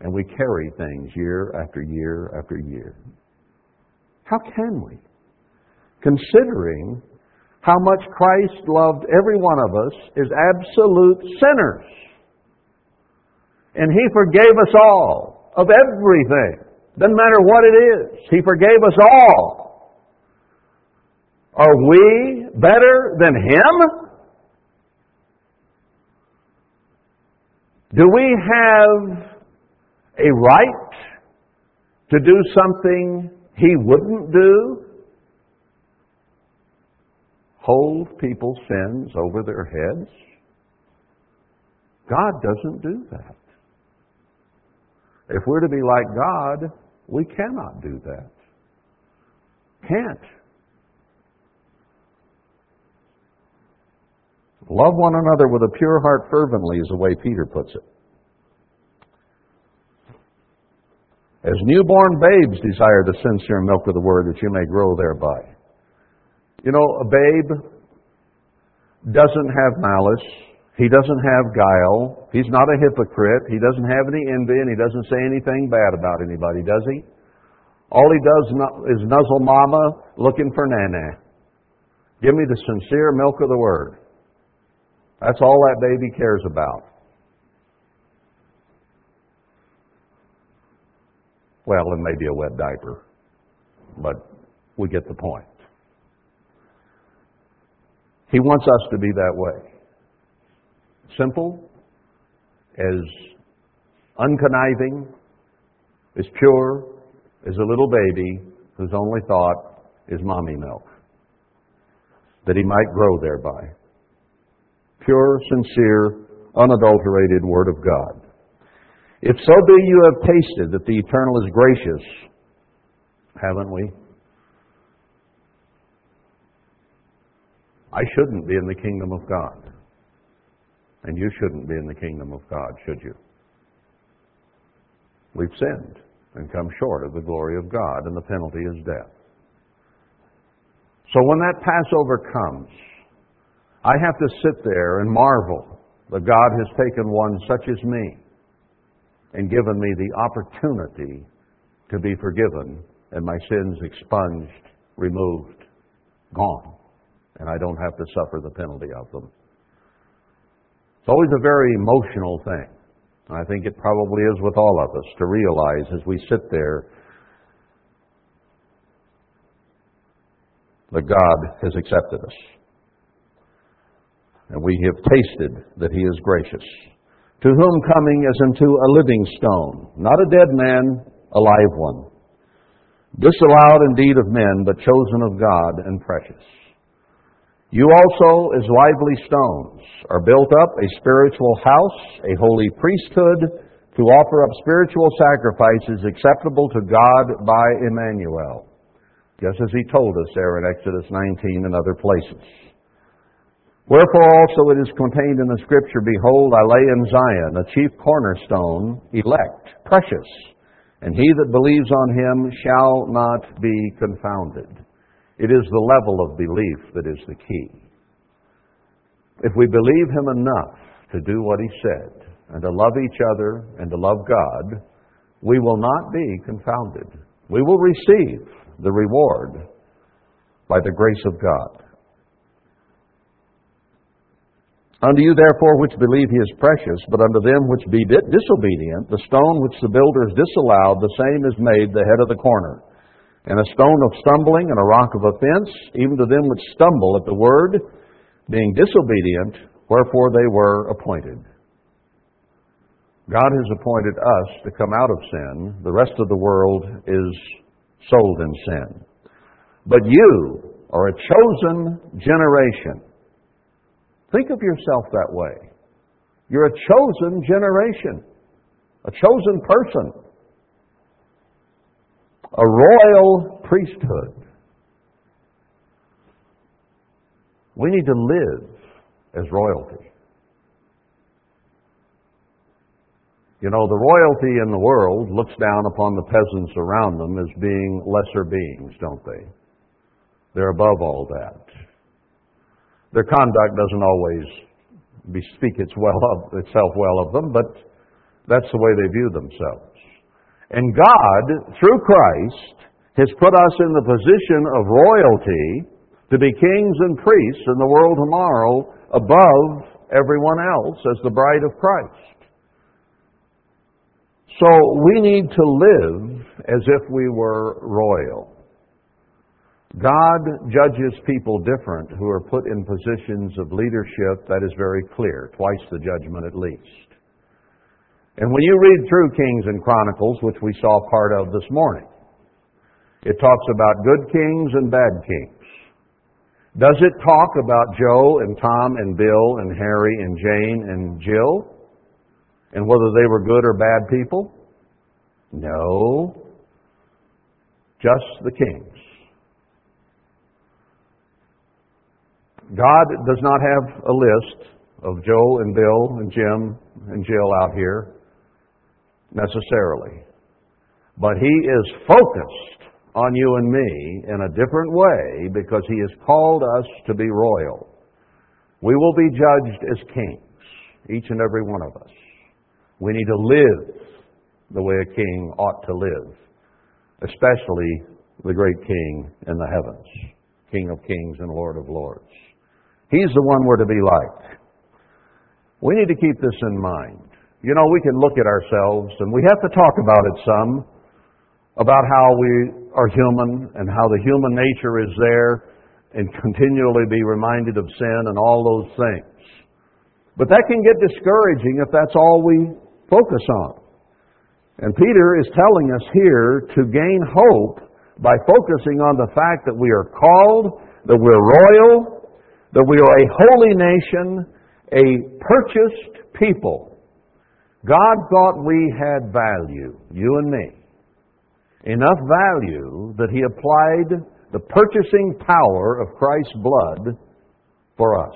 And we carry things year after year after year. How can we? Considering how much Christ loved every one of us as absolute sinners. And He forgave us all of everything. Doesn't matter what it is. He forgave us all. Are we better than Him? Do we have a right to do something He wouldn't do? Hold people's sins over their heads? God doesn't do that. If we're to be like God, we cannot do that. Can't. Love one another with a pure heart fervently is the way Peter puts it. As newborn babes desire the sincere milk of the Word, that you may grow thereby. You know, a babe doesn't have malice. He doesn't have guile. He's not a hypocrite. He doesn't have any envy, and he doesn't say anything bad about anybody, does he? All he does is nuzzle mama looking for nana. Give me the sincere milk of the Word. That's all that baby cares about. Well, and maybe a wet diaper, but we get the point. He wants us to be that way. Simple, as unconniving, as pure as a little baby whose only thought is mommy milk, that he might grow thereby. Pure, sincere, unadulterated Word of God. If so be you have tasted that the Eternal is gracious, haven't we? I shouldn't be in the kingdom of God. And you shouldn't be in the kingdom of God, should you? We've sinned and come short of the glory of God, and the penalty is death. So when that Passover comes, I have to sit there and marvel But God has taken one such as me and given me the opportunity to be forgiven and my sins expunged, removed, gone. And I don't have to suffer the penalty of them. It's always a very emotional thing. I think it probably is with all of us to realize as we sit there that God has accepted us. And we have tasted that He is gracious. To whom coming as unto a living stone, not a dead man, a live one. Disallowed indeed of men, but chosen of God and precious. You also, as lively stones, are built up a spiritual house, a holy priesthood, to offer up spiritual sacrifices acceptable to God by Emmanuel, just as He told us there in Exodus nineteen and other places. Wherefore also it is contained in the Scripture, Behold, I lay in Zion a chief cornerstone, elect, precious, and he that believes on Him shall not be confounded. It is the level of belief that is the key. If we believe Him enough to do what He said, and to love each other, and to love God, we will not be confounded. We will receive the reward by the grace of God. Unto you therefore which believe He is precious, but unto them which be disobedient, the stone which the builders disallowed, the same is made the head of the corner. And a stone of stumbling and a rock of offense, even to them which stumble at the word, being disobedient, wherefore they were appointed. God has appointed us to come out of sin. The rest of the world is sold in sin. But you are a chosen generation. Think of yourself that way. You're a chosen generation, a chosen person, a royal priesthood. We need to live as royalty. You know, the royalty in the world looks down upon the peasants around them as being lesser beings, don't they? They're above all that. Their conduct doesn't always bespeak its well of, itself well of them, but that's the way they view themselves. And God, through Christ, has put us in the position of royalty to be kings and priests in the world tomorrow above everyone else as the bride of Christ. So we need to live as if we were royal. God judges people different who are put in positions of leadership. That is very clear, twice the judgment at least. And when you read through Kings and Chronicles, which we saw part of this morning, it talks about good kings and bad kings. Does it talk about Joe and Tom and Bill and Harry and Jane and Jill and whether they were good or bad people? No. Just the kings. God does not have a list of Joe and Bill and Jim and Jill out here necessarily. But He is focused on you and me in a different way because He has called us to be royal. We will be judged as kings, each and every one of us. We need to live the way a king ought to live, especially the great King in the heavens, King of kings and Lord of lords. He's the one we're to be like. We need to keep this in mind. You know, we can look at ourselves, and we have to talk about it some, about how we are human and how the human nature is there and continually be reminded of sin and all those things. But that can get discouraging if that's all we focus on. And Peter is telling us here to gain hope by focusing on the fact that we are called, that we're royal, that we are a holy nation, a purchased people. God thought we had value, you and me. Enough value that He applied the purchasing power of Christ's blood for us.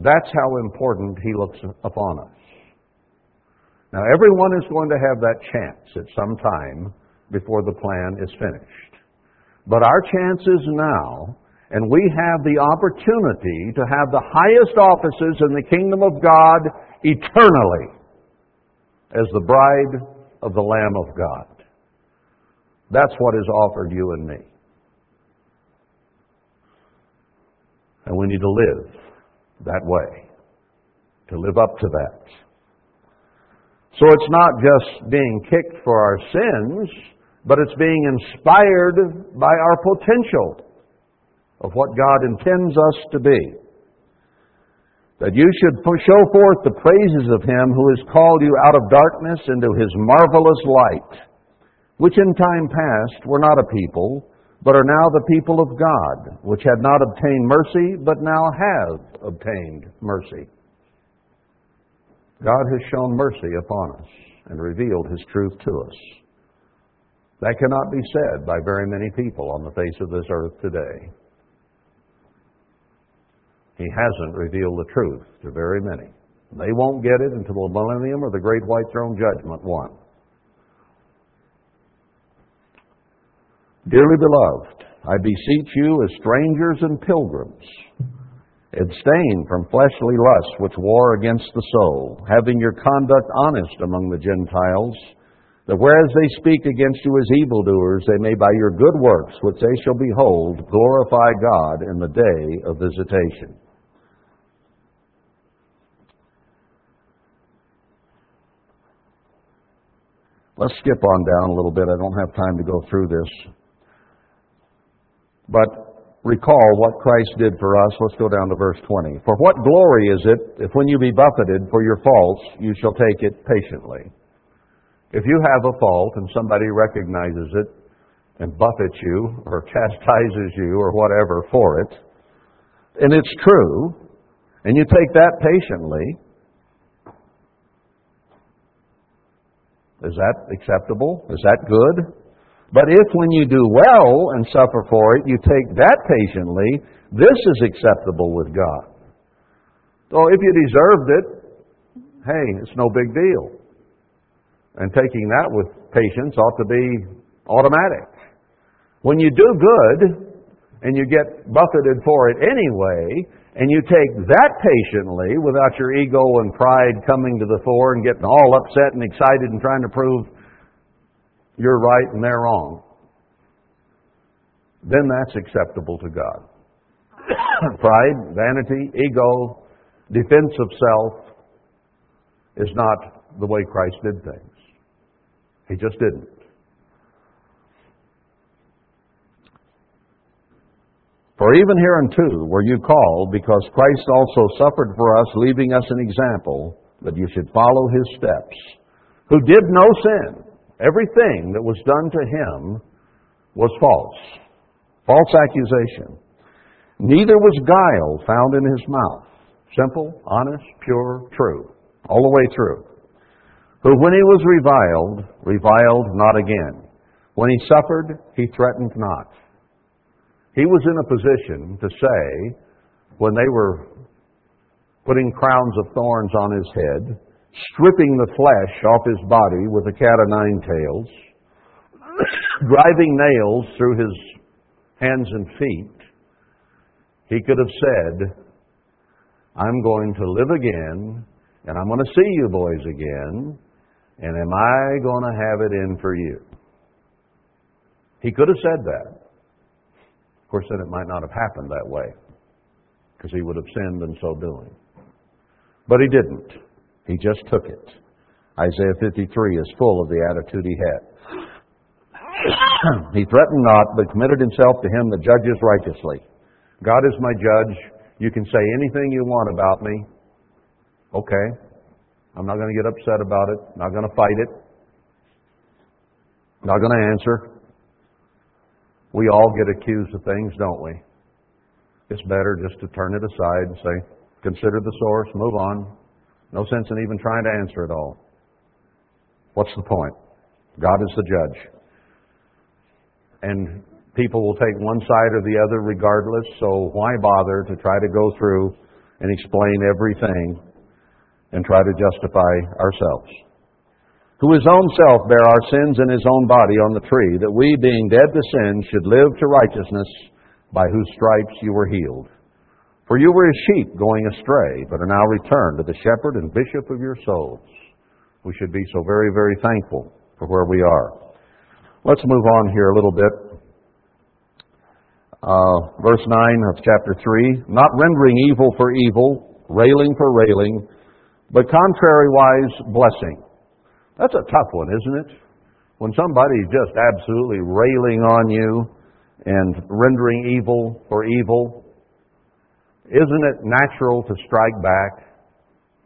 That's how important He looks upon us. Now, everyone is going to have that chance at some time before the plan is finished. But our chances now, And we have the opportunity to have the highest offices in the kingdom of God eternally as the bride of the Lamb of God. That's what is offered you and me. And we need to live that way, to live up to that. So it's not just being kicked for our sins, but it's being inspired by our potential of what God intends us to be. That you should show forth the praises of Him who has called you out of darkness into His marvelous light, which in time past were not a people, but are now the people of God, which had not obtained mercy, but now have obtained mercy. God has shown mercy upon us and revealed His truth to us. That cannot be said by very many people on the face of this earth today. He hasn't revealed the truth to very many. They won't get it until the millennium or the great white throne judgment one. Dearly beloved, I beseech you as strangers and pilgrims, abstain from fleshly lusts which war against the soul, having your conduct honest among the Gentiles, that whereas they speak against you as evildoers, they may by your good works, which they shall behold, glorify God in the day of visitation. Let's skip on down a little bit. I don't have time to go through this. But recall what Christ did for us. Let's go down to verse twenty. For what glory is it if when you be buffeted for your faults, you shall take it patiently? If you have a fault and somebody recognizes it and buffets you or chastises you or whatever for it, and it's true, and you take that patiently, is that acceptable? Is that good? But if when you do well and suffer for it, you take that patiently, this is acceptable with God. So if you deserved it, hey, it's no big deal. And taking that with patience ought to be automatic. When you do good and you get buffeted for it anyway, and you take that patiently without your ego and pride coming to the fore and getting all upset and excited and trying to prove you're right and they're wrong, then that's acceptable to God. Pride, vanity, ego, defense of self is not the way Christ did things. He just didn't. For even hereunto were you called, because Christ also suffered for us, leaving us an example that you should follow His steps, who did no sin. Everything that was done to Him was false, false accusation. Neither was guile found in His mouth. Simple, honest, pure, true, all the way through. Who, when He was reviled, reviled not again. When He suffered, He threatened not. He was in a position to say, when they were putting crowns of thorns on His head, stripping the flesh off His body with a cat of nine tails, driving nails through His hands and feet, He could have said, I'm going to live again, and I'm going to see you boys again, and am I going to have it in for you? He could have said that. Of course, then it might not have happened that way, because He would have sinned in so doing. But He didn't. He just took it. Isaiah fifty-three is full of the attitude He had. He threatened not, but committed Himself to Him that judges righteously. God is my judge. You can say anything you want about me. Okay. I'm not going to get upset about it. Not going to fight it. Not going to answer. We all get accused of things, don't we? It's better just to turn it aside and say, consider the source, move on. No sense in even trying to answer it all. What's the point? God is the judge. And people will take one side or the other regardless, so why bother to try to go through and explain everything and try to justify ourselves? Who His own self bare our sins in His own body on the tree, that we, being dead to sin, should live to righteousness, by whose stripes you were healed. For you were as sheep going astray, but are now returned to the shepherd and bishop of your souls. We should be so very, very thankful for where we are. Let's move on here a little bit. Uh, verse nine of chapter three, not rendering evil for evil, railing for railing, but contrariwise blessing. That's a tough one, isn't it? When somebody's just absolutely railing on you and rendering evil for evil, isn't it natural to strike back?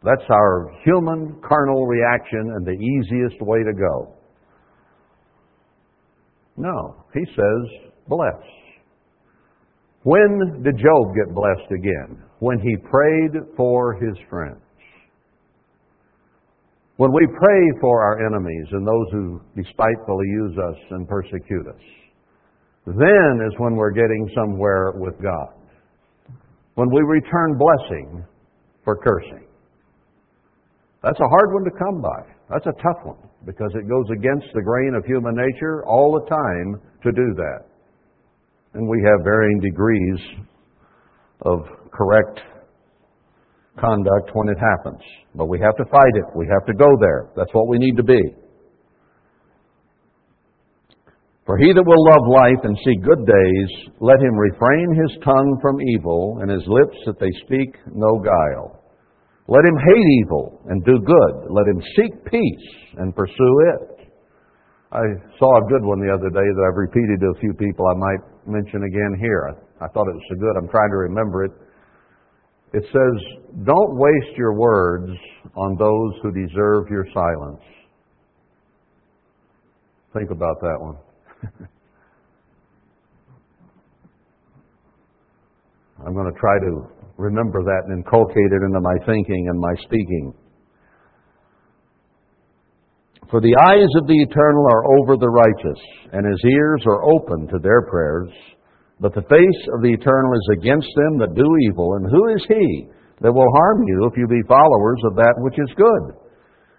That's our human carnal reaction and the easiest way to go. No, he says, bless. When did Job get blessed again? When he prayed for his friends. When we pray for our enemies and those who despitefully use us and persecute us, then is when we're getting somewhere with God. When we return blessing for cursing. That's a hard one to come by. That's a tough one, because it goes against the grain of human nature all the time to do that. And we have varying degrees of correct conduct when it happens. But we have to fight it. We have to go there. That's what we need to be. For he that will love life and see good days, let him refrain his tongue from evil and his lips that they speak no guile. Let him hate evil and do good. Let him seek peace and pursue it. I saw a good one the other day that I've repeated to a few people. I might mention again here. I, I thought it was so good. I'm trying to remember it. It says, don't waste your words on those who deserve your silence. Think about that one. I'm going to try to remember that and inculcate it into my thinking and my speaking. For the eyes of the Eternal are over the righteous, and his ears are open to their prayers. But the face of the Eternal is against them that do evil, and who is he that will harm you if you be followers of that which is good?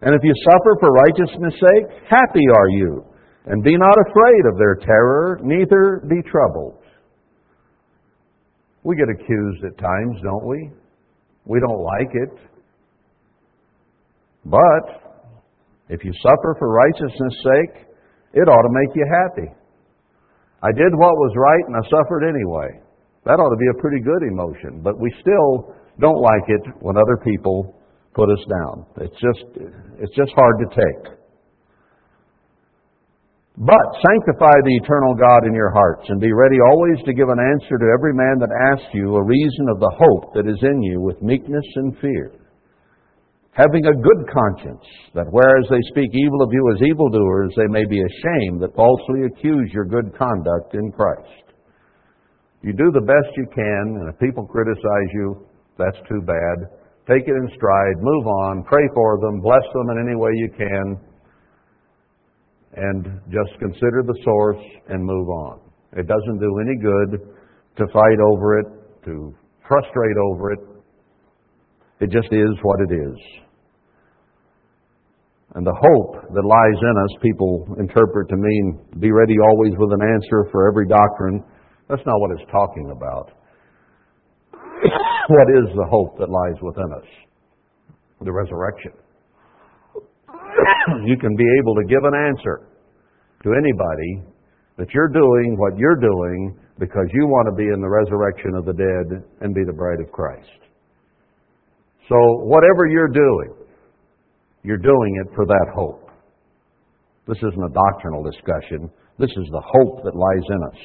And if you suffer for righteousness' sake, happy are you, and be not afraid of their terror, neither be troubled. We get accused at times, don't we? We don't like it. But if you suffer for righteousness' sake, it ought to make you happy. I did what was right and I suffered anyway. That ought to be a pretty good emotion, but we still don't like it when other people put us down. It's just, it's just hard to take. But sanctify the eternal God in your hearts, and be ready always to give an answer to every man that asks you a reason of the hope that is in you with meekness and fear. Having a good conscience, that whereas they speak evil of you as evildoers, they may be ashamed that falsely accuse your good conduct in Christ. You do the best you can, and if people criticize you, that's too bad. Take it in stride, move on, pray for them, bless them in any way you can, and just consider the source and move on. It doesn't do any good to fight over it, to frustrate over it. It just is what it is. And the hope that lies in us, people interpret to mean, be ready always with an answer for every doctrine. That's not what it's talking about. What is the hope that lies within us? The resurrection. You can be able to give an answer to anybody that you're doing what you're doing because you want to be in the resurrection of the dead and be the bride of Christ. So whatever you're doing, you're doing it for that hope. This isn't a doctrinal discussion. This is the hope that lies in us.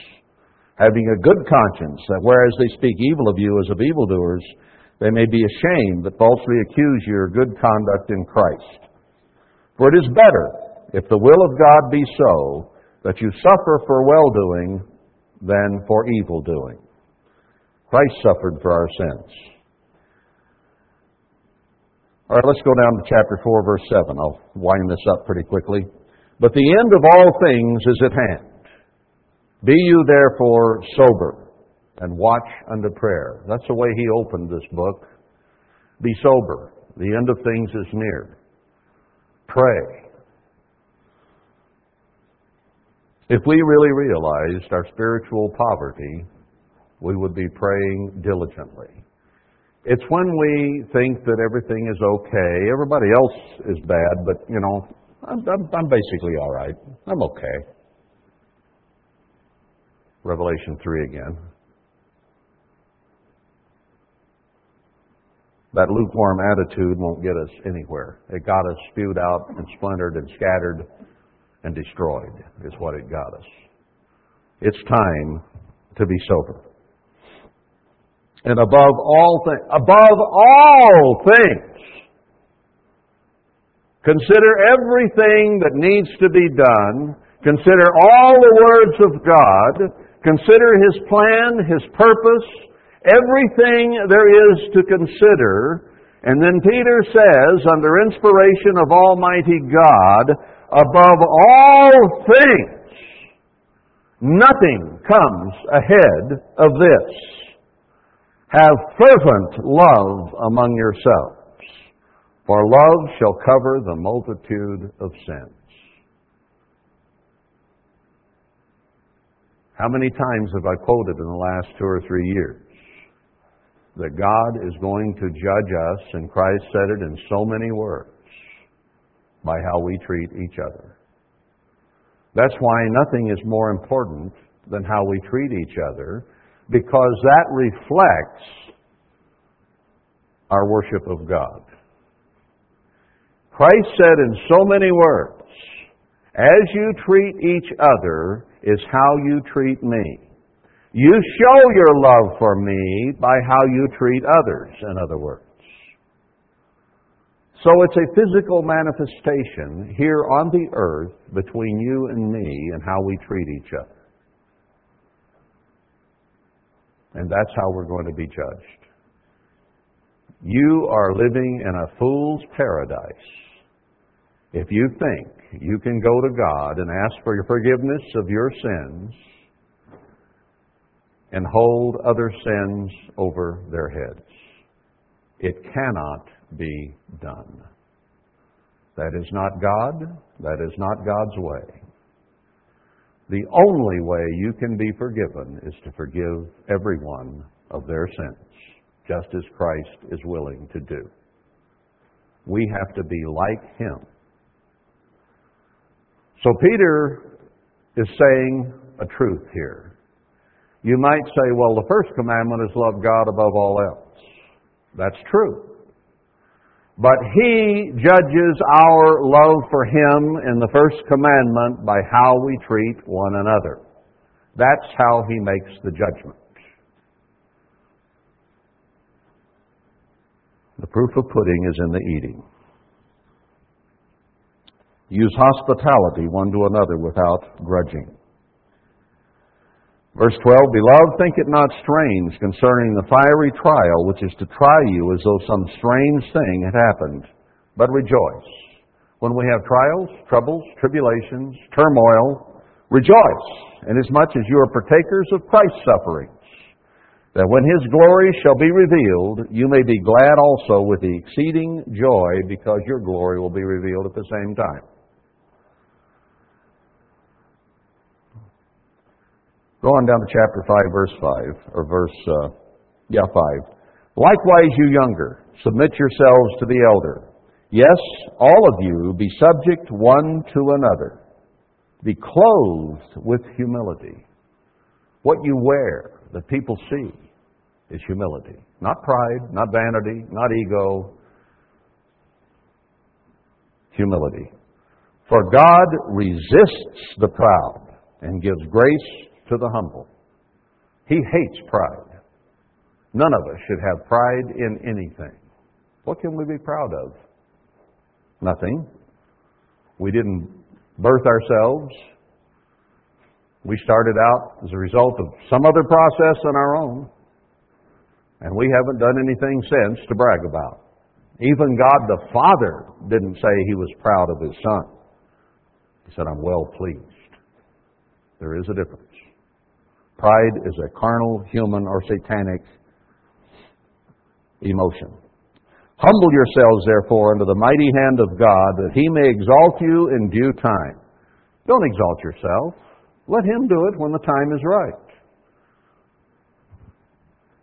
Having a good conscience, that whereas they speak evil of you as of evildoers, they may be ashamed that falsely accuse your good conduct in Christ. For it is better, if the will of God be so, that you suffer for well-doing than for evil-doing. Christ suffered for our sins. All right, let's go down to chapter four, verse seven. I'll wind this up pretty quickly. But the end of all things is at hand. Be you therefore sober, and watch unto prayer. That's the way he opened this book. Be sober. The end of things is near. Pray. If we really realized our spiritual poverty, we would be praying diligently. It's when we think that everything is okay. Everybody else is bad, but, you know, I'm, I'm, I'm basically all right. I'm okay. Revelation three again. That lukewarm attitude won't get us anywhere. It got us spewed out and splintered and scattered and destroyed is what it got us. It's time to be sober. And above all things, above all things, consider everything that needs to be done. Consider all the words of God. Consider His plan, His purpose, everything there is to consider. And then Peter says, under inspiration of Almighty God, above all things, nothing comes ahead of this. Have fervent love among yourselves, for love shall cover the multitude of sins. How many times have I quoted in the last two or three years that God is going to judge us, and Christ said it in so many words, by how we treat each other? That's why nothing is more important than how we treat each other, because that reflects our worship of God. Christ said in so many words, as you treat each other is how you treat me. You show your love for me by how you treat others, in other words. So it's a physical manifestation here on the earth between you and me and how we treat each other. And that's how we're going to be judged. You are living in a fool's paradise if you think you can go to God and ask for your forgiveness of your sins and hold other sins over their heads. It cannot be done. That is not God. That is not God's way. The only way you can be forgiven is to forgive everyone of their sins, just as Christ is willing to do. We have to be like Him. So Peter is saying a truth here. You might say, well, the first commandment is love God above all else. That's true. But He judges our love for Him in the first commandment by how we treat one another. That's how He makes the judgment. The proof of pudding is in the eating. Use hospitality one to another without grudging. Verse twelve, beloved, think it not strange concerning the fiery trial which is to try you as though some strange thing had happened, but rejoice. When we have trials, troubles, tribulations, turmoil, rejoice, inasmuch as you are partakers of Christ's sufferings, that when His glory shall be revealed, you may be glad also with the exceeding joy, because your glory will be revealed at the same time. Go on down to chapter five, verse five, or verse, uh, yeah, five. Likewise, you younger, submit yourselves to the elder. Yes, all of you, be subject one to another. Be clothed with humility. What you wear that people see is humility. Not pride, not vanity, not ego. Humility. For God resists the proud and gives grace to the humble. He hates pride. None of us should have pride in anything. What can we be proud of? Nothing. We didn't birth ourselves. We started out as a result of some other process than our own. And we haven't done anything since to brag about. Even God the Father didn't say He was proud of His Son. He said, I'm well pleased. There is a difference. Pride is a carnal, human, or satanic emotion. Humble yourselves, therefore, under the mighty hand of God, that He may exalt you in due time. Don't exalt yourself. Let Him do it when the time is right.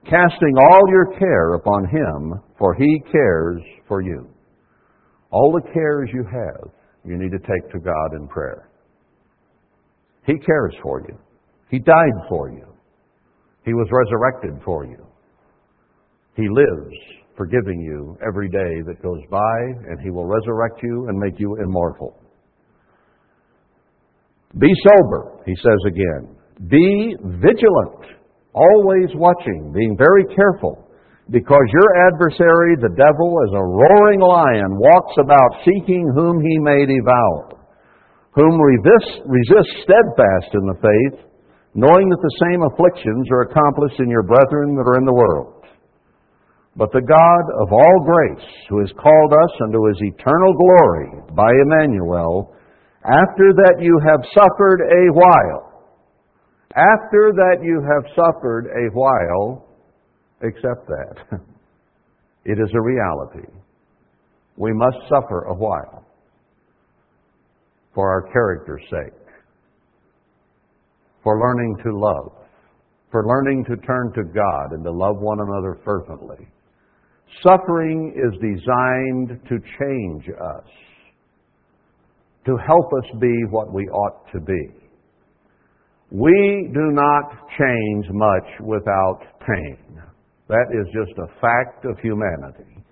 casting all your care upon Him, for He cares for you. All the cares you have, you need to take to God in prayer. He cares for you. He died for you. He was resurrected for you. He lives, forgiving you every day that goes by, and He will resurrect you and make you immortal. Be sober, he says again. Be vigilant, always watching, being very careful, because your adversary, the devil, as a roaring lion, walks about seeking whom he may devour, whom resist, resist steadfast in the faith, knowing that the same afflictions are accomplished in your brethren that are in the world. But the God of all grace, who has called us unto His eternal glory by Emmanuel, after that you have suffered a while, after that you have suffered a while, accept that. It is a reality. We must suffer a while for our character's sake, for learning to love, for learning to turn to God and to love one another fervently. Suffering is designed to change us, to help us be what we ought to be. We do not change much without pain. That is just a fact of humanity.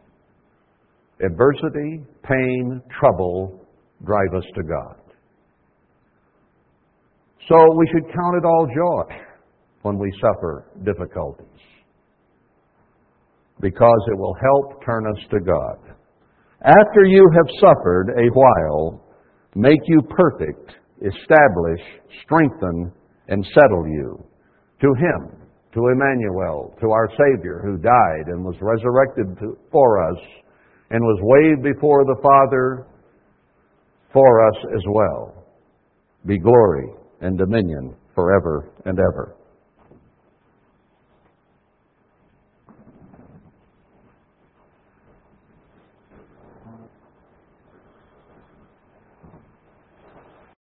Adversity, pain, trouble drive us to God. So we should count it all joy when we suffer difficulties, because it will help turn us to God. After you have suffered a while, make you perfect, establish, strengthen, and settle you. To Him, to Emmanuel, to our Savior who died and was resurrected for us and was waved before the Father for us as well, be glory and dominion forever and ever.